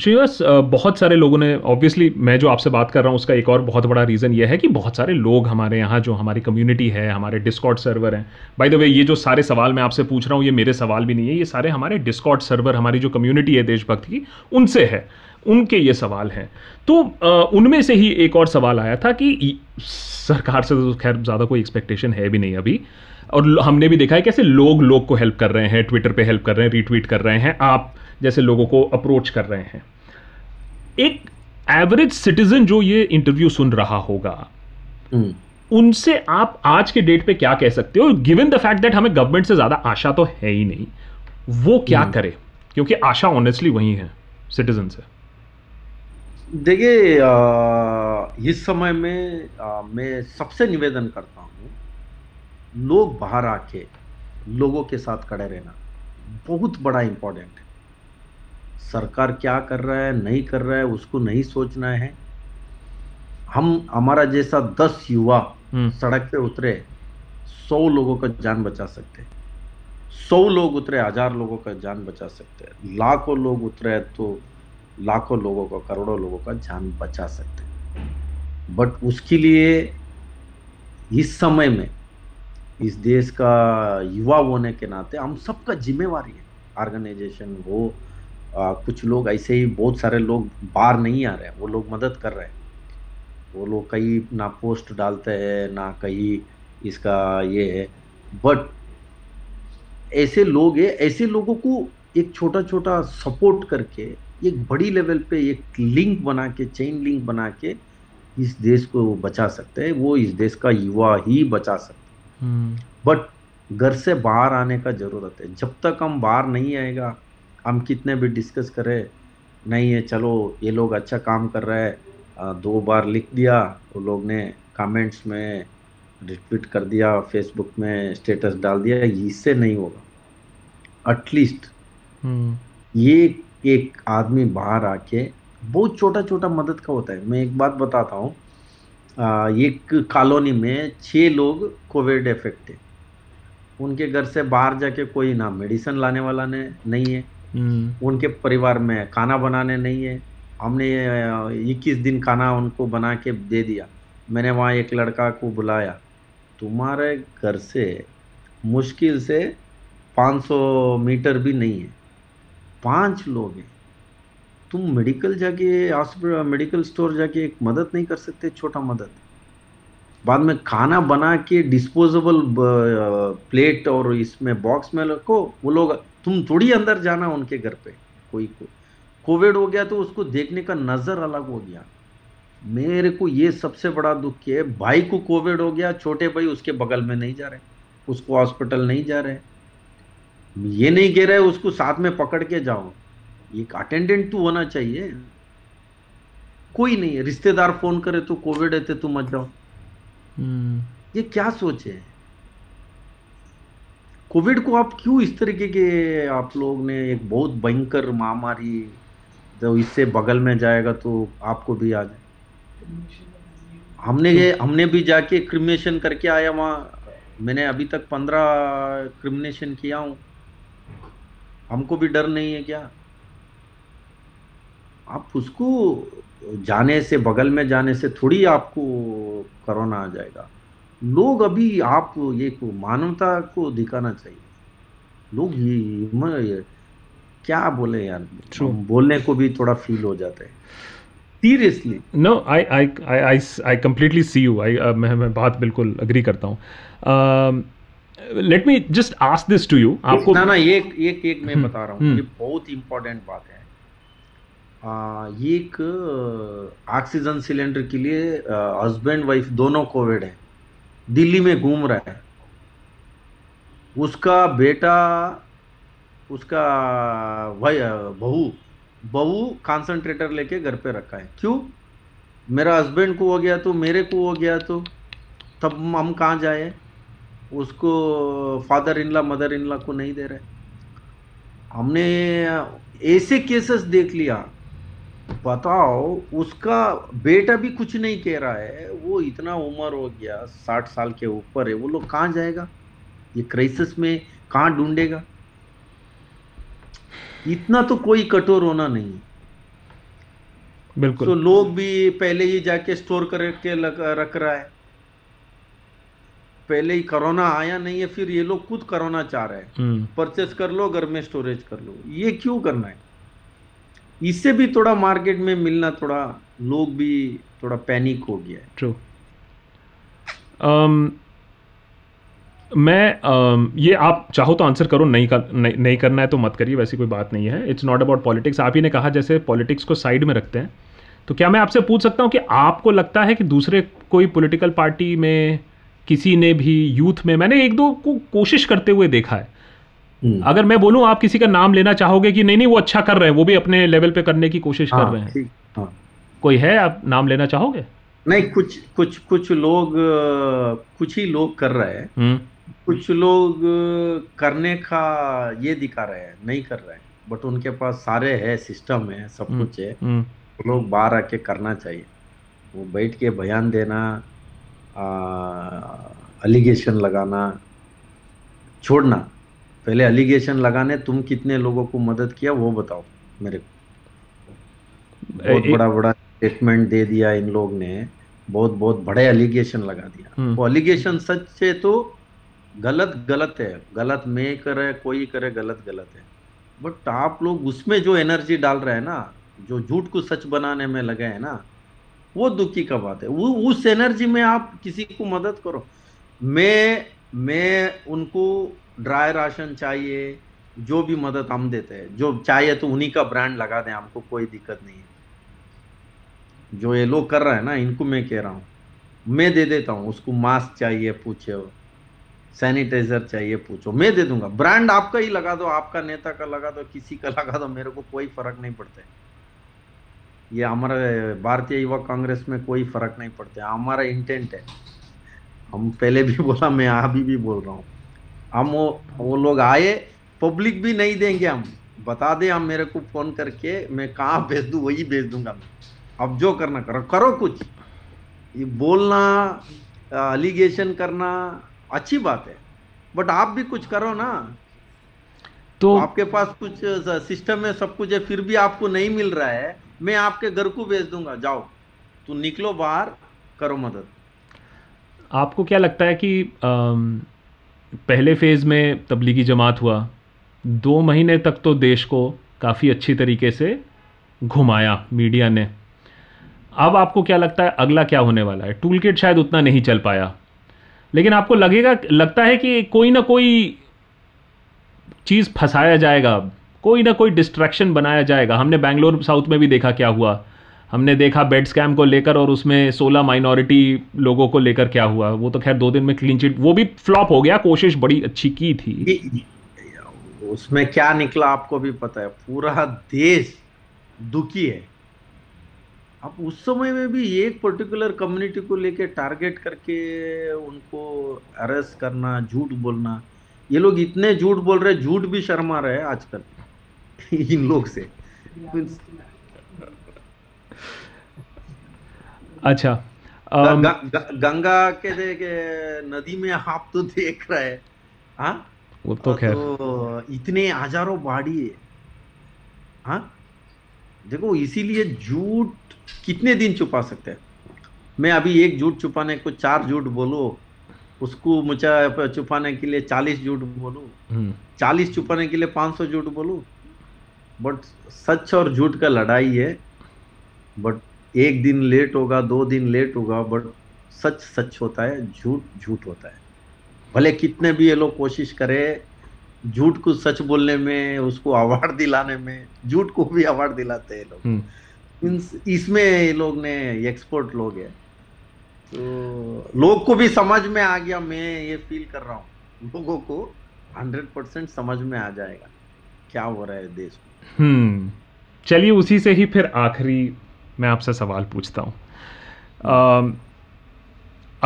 श्रीनिवास, बहुत सारे लोगों ने, ऑब्वियसली मैं जो आपसे बात कर रहा हूँ उसका एक और बहुत बड़ा रीज़न ये है कि बहुत सारे लोग हमारे यहाँ, जो हमारी कम्युनिटी है, हमारे डिस्कॉर्ड सर्वर हैं। बाय द वे, ये जो सारे सवाल मैं आपसे पूछ रहा हूँ ये मेरे सवाल भी नहीं है, ये सारे हमारे डिस्कॉर्ड सर्वर, हमारी जो कम्युनिटी है देशभक्त की, उनसे है, उनके ये सवाल हैं। तो उनमें से ही एक और सवाल आया था कि सरकार से तो खैर ज़्यादा कोई एक्सपेक्टेशन है भी नहीं अभी, और हमने भी देखा है कैसे लोग को हेल्प कर रहे हैं, ट्विटर पे हेल्प कर रहे हैं, रीट्वीट कर रहे हैं, आप जैसे लोगों को अप्रोच कर रहे हैं। एक एवरेज सिटीजन जो ये इंटरव्यू सुन रहा होगा, उनसे आप आज के डेट पे क्या कह सकते हो, गिवन द फैक्ट दैट हमें गवर्नमेंट से ज़्यादा आशा तो है ही नहीं, वो क्या करे, क्योंकि आशा ऑनेस्टली वही है सिटीजन से। देखिए, इस समय में मैं सबसे निवेदन करता हूँ, लोग बाहर आके लोगों के साथ खड़े रहना बहुत बड़ा इम्पोर्टेंट है। सरकार क्या कर रहा है, नहीं कर रहा है, उसको नहीं सोचना है। हम, हमारा जैसा 10 युवा सड़क पे उतरे, 100 लोगों का जान बचा सकते हैं। 100 लोग उतरे, 1000 लोगों का जान बचा सकते हैं। लाखों लोग उतरे तो लाखों लोगों का, करोड़ों लोगों का जान बचा सकते हैं। बट उसके लिए इस समय में इस देश का युवा होने के नाते हम सबका जिम्मेवारी है। ऑर्गेनाइजेशन हो, कुछ लोग ऐसे ही, बहुत सारे लोग बाहर नहीं आ रहे हैं, वो लोग मदद कर रहे हैं। वो लोग कहीं ना पोस्ट डालते हैं, ना कहीं इसका ये है। बट ऐसे लोग हैं, ऐसे लोगों को एक छोटा छोटा सपोर्ट करके, एक बड़ी लेवल पे एक लिंक बना के, चेन लिंक बना के इस देश को बचा सकते हैं। वो इस देश का युवा ही बचा सकते हैं। बट घर से बाहर आने का ज़रूरत है। जब तक हम बाहर नहीं आएगा, हम कितने भी डिस्कस करें, नहीं है चलो ये लोग अच्छा काम कर रहे हैं, 2 बार लिख दिया, वो लोग ने कमेंट्स में रिट्वीट कर दिया, फेसबुक में स्टेटस डाल दिया, इससे नहीं होगा। एटलीस्ट ये एक आदमी बाहर आके, बहुत छोटा छोटा मदद का होता है। मैं एक बात बताता हूँ, एक कॉलोनी में 6 लोग कोविड इफेक्टेड, उनके घर से बाहर जाके कोई ना मेडिसिन लाने वाला ने नहीं है, उनके परिवार में खाना बनाने नहीं है। हमने 21 दिन खाना उनको बना के दे दिया। मैंने वहाँ एक लड़का को बुलाया, तुम्हारे घर से मुश्किल से 500 मीटर भी नहीं है, 5 लोग हैं, तुम मेडिकल जाके हॉस्पिटल मेडिकल स्टोर जाके एक मदद नहीं कर सकते, छोटा मदद? बाद में खाना बना के डिस्पोजेबल प्लेट और इसमें बॉक्स में रखो, वो लोग तुम थोड़ी अंदर जाना उनके घर पे। कोई को कोविड हो गया तो उसको देखने का नज़र अलग हो गया। मेरे को ये सबसे बड़ा दुख है, भाई को कोविड हो गया, छोटे भाई उसके बगल में नहीं जा रहे, उसको हॉस्पिटल नहीं जा रहे, ये नहीं कह रहे उसको साथ में पकड़ के जाओ, एक अटेंडेंट तो होना चाहिए। कोई नहीं, रिश्तेदार फ़ोन करे तो कोविड है तो तुम मत जाओ। ये क्या सोच है? कोविड को आप क्यों इस तरीके के, आप लोग ने एक बहुत भयंकर महामारी, तो इससे बगल में जाएगा तो आपको भी आ जाए। हमने भी जाके क्रिमिनेशन करके आया वहाँ। मैंने अभी तक 15 क्रिमिनेशन किया हूँ। हमको भी डर नहीं है क्या? आप उसको जाने से, बगल में जाने से थोड़ी आपको कोरोना आ जाएगा। लोग अभी आप ये को मानवता को दिखाना चाहिए। लोग ये क्या बोले यार, बोलने को भी थोड़ा फील हो जाता है। Seriously no, I completely see you. मैं बात बिल्कुल अग्री करता हूँ। Let me just ask this to you. आपको ना एक एक एक मैं बता रहा हूँ, ये बहुत इंपॉर्टेंट बात है। ये एक ऑक्सीजन सिलेंडर के लिए हस्बैंड वाइफ दोनों कोविड है, दिल्ली में घूम रहा है। उसका बेटा, उसका बहू कंसंट्रेटर लेके घर पे रखा है। क्यों? मेरा हस्बैंड को हो गया तो मेरे को हो गया तो तब हम कहाँ जाए? उसको फादर इनला मदर इनला को नहीं दे रहे। हमने ऐसे केसेस देख लिया। बताओ, उसका बेटा भी कुछ नहीं कह रहा है, वो इतना उम्र हो गया, 60 साल के ऊपर है, वो लोग कहाँ जाएगा? ये क्राइसिस में कहाँ ढूंढेगा? इतना तो कोई कठोर होना नहीं है बिल्कुल। तो लोग भी पहले ही जाके स्टोर करके रख रहा है। पहले ही कोरोना आया नहीं है, फिर ये लोग खुद कोरोना चाह रहे हैं। परचेस कर लो, घर में स्टोरेज कर लो। ये क्यों करना है? इससे भी थोड़ा मार्केट में मिलना, थोड़ा लोग भी थोड़ा पैनिक हो गया है। ट्रू। मैं ये आप चाहो तो आंसर करो, नहीं करना है तो मत करिए, वैसी कोई बात नहीं है। It's not about politics. आप ही ने कहा जैसे पॉलिटिक्स को साइड में रखते हैं, तो क्या मैं आपसे पूछ सकता हूँ कि आपको लगता है कि दूसरे कोई पॉलिटिकल पार्टी में किसी ने भी यूथ में, मैंने 1-2 को कोशिश करते हुए देखा है। अगर मैं बोलूं आप किसी का नाम लेना चाहोगे कि नहीं नहीं वो अच्छा कर रहे हैं, वो भी अपने लेवल पे करने की कोशिश कर रहे हैं? हाँ। कोई है आप नाम लेना चाहोगे? नहीं, कुछ ही लोग कर रहे हैं, कुछ लोग करने का ये दिखा रहे हैं, नहीं कर रहे हैं, बट उनके पास सारे है, सिस्टम है, सब कुछ है। लोग बाहर आके करना चाहिए। वो बैठ के बयान देना, एलिगेशन लगाना छोड़ना। पहले एलिगेशन लगाने, तुम कितने लोगों को मदद किया वो बताओ मेरे को। बहुत बड़ा स्टेटमेंट दे दिया इन लोग ने, बहुत बड़े एलिगेशन लगा दिया। वो एलिगेशन सच से तो गलत है, गलत में करे कोई करे, गलत है। बट आप लोग उसमें जो एनर्जी डाल रहे हैं ना, जो झूठ को सच बनाने में लगे हैं ना, वो दुखी का बात है। वो उस एनर्जी में आप किसी को मदद करो। मैं उनको ड्राई राशन चाहिए, जो भी मदद हम देते हैं, जो चाहिए तो उन्हीं का ब्रांड लगा दें, हमको कोई दिक्कत नहीं है। जो ये लोग कर रहे हैं ना, इनको मैं कह रहा हूँ, मैं दे देता हूँ। उसको मास्क चाहिए पूछो, सैनिटाइजर चाहिए पूछो, मैं दे दूंगा। ब्रांड आपका ही लगा दो, आपका नेता का लगा दो, किसी का लगा दो, मेरे को कोई फर्क नहीं पड़ता है। ये हमारा भारतीय युवा कांग्रेस में कोई फर्क नहीं पड़ता है। हमारा इंटेंट है, हम पहले भी बोला, मैं अभी भी बोल रहा हूँ, हम वो लोग आए, पब्लिक भी नहीं देंगे। हम बता दें, हम मेरे को फ़ोन करके मैं कहाँ भेज दूँ, वही भेज दूंगा मैं। अब जो करना करो कुछ। ये बोलना, एलिगेशन करना अच्छी बात है, बट आप भी कुछ करो ना, तो आपके पास कुछ सिस्टम है, सब कुछ है, फिर भी आपको नहीं मिल रहा है, मैं आपके घर को भेज दूंगा, जाओ तू निकलो बाहर, करो मदद। आपको क्या लगता है कि पहले फेज़ में तबलीगी जमात हुआ, 2 महीने तक तो देश को काफ़ी अच्छी तरीके से घुमाया मीडिया ने, अब आपको क्या लगता है अगला क्या होने वाला है? टूल किट शायद उतना नहीं चल पाया, लेकिन आपको लगता है कि कोई ना कोई चीज़ फंसाया जाएगा, कोई ना कोई डिस्ट्रैक्शन बनाया जाएगा। हमने बेंगलोर साउथ में भी देखा क्या हुआ, हमने देखा बेड स्कैम को लेकर और उसमें 16 माइनॉरिटी लोगों को लेकर क्या हुआ, वो तो खैर 2 दिन में क्लीन चिट, वो भी फ्लॉप हो गया, कोशिश बड़ी अच्छी की थी, उसमें क्या निकला आपको भी पता है, पूरा देश दुखी है। अब उस समय में भी एक पर्टिकुलर कम्युनिटी को लेके टारगेट करके उनको अरेस्ट करना, झूठ बोलना, ये लोग इतने झूठ बोल रहे, झूठ भी शर्मा रहे हैं आजकल इन लोग से। अच्छा, गंगा के नदी में आप तो देख रहे हैं, हाँ वो तो खैर तो इतने हजारों बाड़ी है, हाँ देखो, इसीलिए झूठ कितने दिन छुपा सकते हैं। मैं अभी एक झूठ छुपाने को 4 झूठ बोलो, उसको मुझे छुपाने के लिए 40 झूठ बोलो, 40 छुपाने के लिए 500 झूठ बोलो, बट सच और झूठ का लड़ाई है। बट एक दिन लेट होगा, 2 दिन लेट होगा, बट सच सच होता है, झूठ झूठ होता है। भले कितने भी ये लोग कोशिश करें झूठ को सच बोलने में, उसको अवार्ड दिलाने में, झूठ को भी अवार्ड दिलाते हैं लोग, इसमें ये लोग ने एक्सपर्ट लोग है, तो लोग को भी समझ में आ गया, मैं ये फील कर रहा हूँ लोगों को 100% समझ में आ जाएगा क्या हो रहा है देश में। चलिए उसी से ही फिर आखिरी मैं आपसे सवाल पूछता हूँ,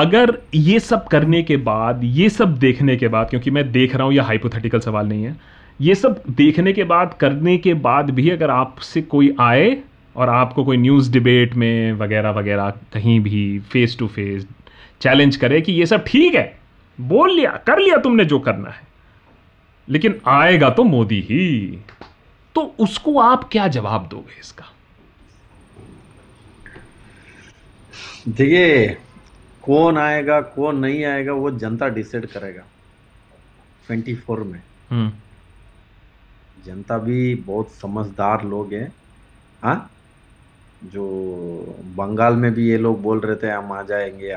अगर ये सब करने के बाद, ये सब देखने के बाद, क्योंकि मैं देख रहा हूँ यह हाइपोथेटिकल सवाल नहीं है, ये सब देखने के बाद, करने के बाद भी अगर आपसे कोई आए और आपको कोई न्यूज़ डिबेट में वगैरह वगैरह कहीं भी फेस टू फेस चैलेंज करे कि ये सब ठीक है, बोल लिया, कर लिया तुमने जो करना है, लेकिन आएगा तो मोदी ही, तो उसको आप क्या जवाब दोगे इसका? देखिए कौन आएगा कौन नहीं आएगा वो जनता डिसाइड करेगा 24 में। जनता भी बहुत समझदार लोग हैं, हाँ जो बंगाल में भी ये लोग बोल रहे थे हम आ जाएंगे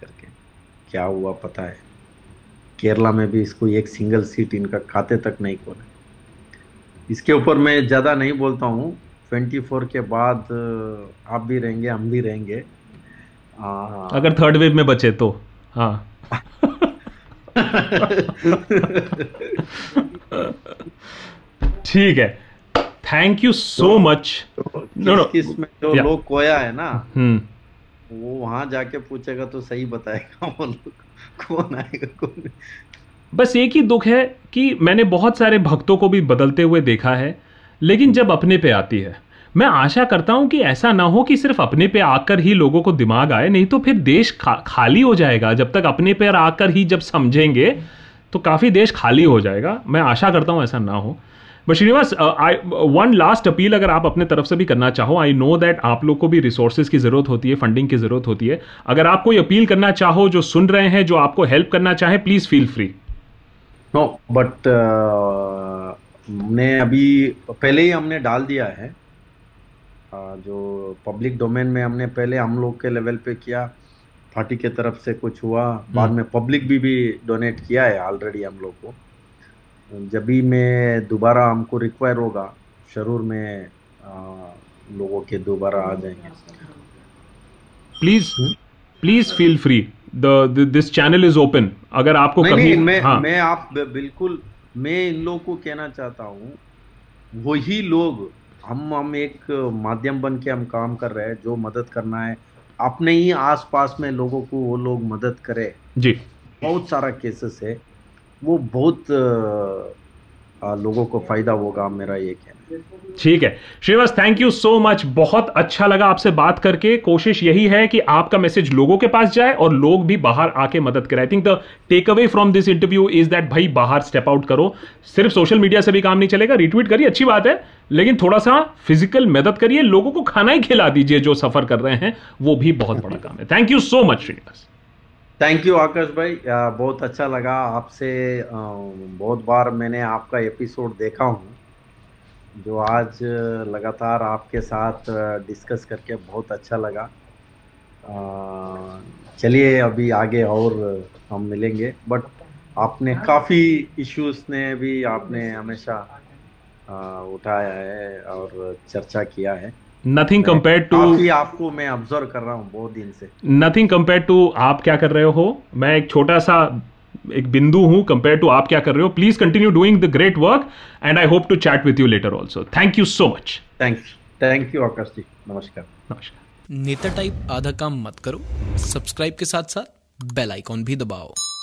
करके, क्या हुआ पता है? केरला में भी इसको एक सिंगल सीट इनका खाते तक नहीं खोला। इसके ऊपर मैं ज़्यादा नहीं बोलता हूँ, 24 के बाद आप भी रहेंगे हम भी रहेंगे, अगर 3rd वेव में बचे तो, हाँ ठीक है। Thank you so much. इसमें जो लोग कोया है ना, वो वहां जाके पूछेगा तो सही बताएगा वो लोग कौन आएगा कौन। बस एक ही दुख है कि मैंने बहुत सारे भक्तों को भी बदलते हुए देखा है, लेकिन जब अपने पे आती है, मैं आशा करता हूं कि ऐसा ना हो कि सिर्फ अपने पे आकर ही लोगों को दिमाग आए, नहीं तो फिर देश खाली हो जाएगा। जब तक अपने पे आकर ही जब समझेंगे तो काफ़ी देश खाली हो जाएगा, मैं आशा करता हूं ऐसा ना हो। But Srinivas, one last appeal अगर आप अपने तरफ से भी करना चाहो, आई नो दैट आप लोग को भी रिसोर्सेज की ज़रूरत होती है, फंडिंग की ज़रूरत होती है, अगर आप कोई अपील करना चाहो जो सुन रहे हैं, जो आपको हेल्प करना चाहे, please feel free. No but हमने अभी पहले ही हमने डाल दिया है जो पब्लिक डोमेन में, हमने पहले हम लोग के लेवल पे किया, पार्टी के तरफ से कुछ हुआ, बाद में पब्लिक भी डोनेट किया है ऑलरेडी हम लोग को। जब भी मैं दोबारा हमको रिक्वायर होगा जरूर में लोगों के दोबारा आ जाएंगे। Please please feel free, this channel is open, अगर आपको नहीं, कभी नहीं, मैं आप बिल्कुल, मैं इन लोगों को कहना चाहता हूँ, वही लोग हम एक माध्यम बन के हम काम कर रहे हैं, जो मदद करना है अपने ही आसपास में लोगों को वो लोग मदद करें जी। बहुत सारा केसेस है, वो बहुत लोगों को फायदा होगा, मेरा ये कहना है। ठीक है Srinivas, thank you so much, बहुत अच्छा लगा आपसे बात करके। कोशिश यही है कि आपका मैसेज लोगों के पास जाए और लोग भी बाहर आके मदद करें। I think the take away from this interview is that भाई बाहर स्टेप आउट करो, सिर्फ सोशल मीडिया से भी काम नहीं चलेगा। रिट्वीट करिए, अच्छी बात है, लेकिन थोड़ा सा फिजिकल मदद करिए, लोगों को खाना ही खिला दीजिए जो सफर कर रहे हैं, वो भी बहुत बड़ा काम है। Thank you so much Srinivas. Thank you Akash भाई, बहुत अच्छा लगा आपसे। बहुत बार मैंने आपका एपिसोड देखा हूँ, जो आज लगातार आपके साथ डिस्कस करके बहुत अच्छा लगा। चलिए अभी आगे और हम मिलेंगे, बट आपने काफ़ी इश्यूज ने भी आपने हमेशा उठाया है और चर्चा किया है। Nothing compared to आपको मैं ऑब्जर्व कर रहा हूँ बहुत दिन से। Nothing compared to आप क्या कर रहे हो, मैं एक छोटा सा एक बिंदु हूँ compared to आप क्या कर रहे हो। Please continue doing the great work and I hope to chat with you later also. Thank you so much. Thank you Akash ji, नमस्कार। नेता टाइप आधा काम मत करो, सब्सक्राइब के साथ साथ बेल आइकॉन भी दबाओ।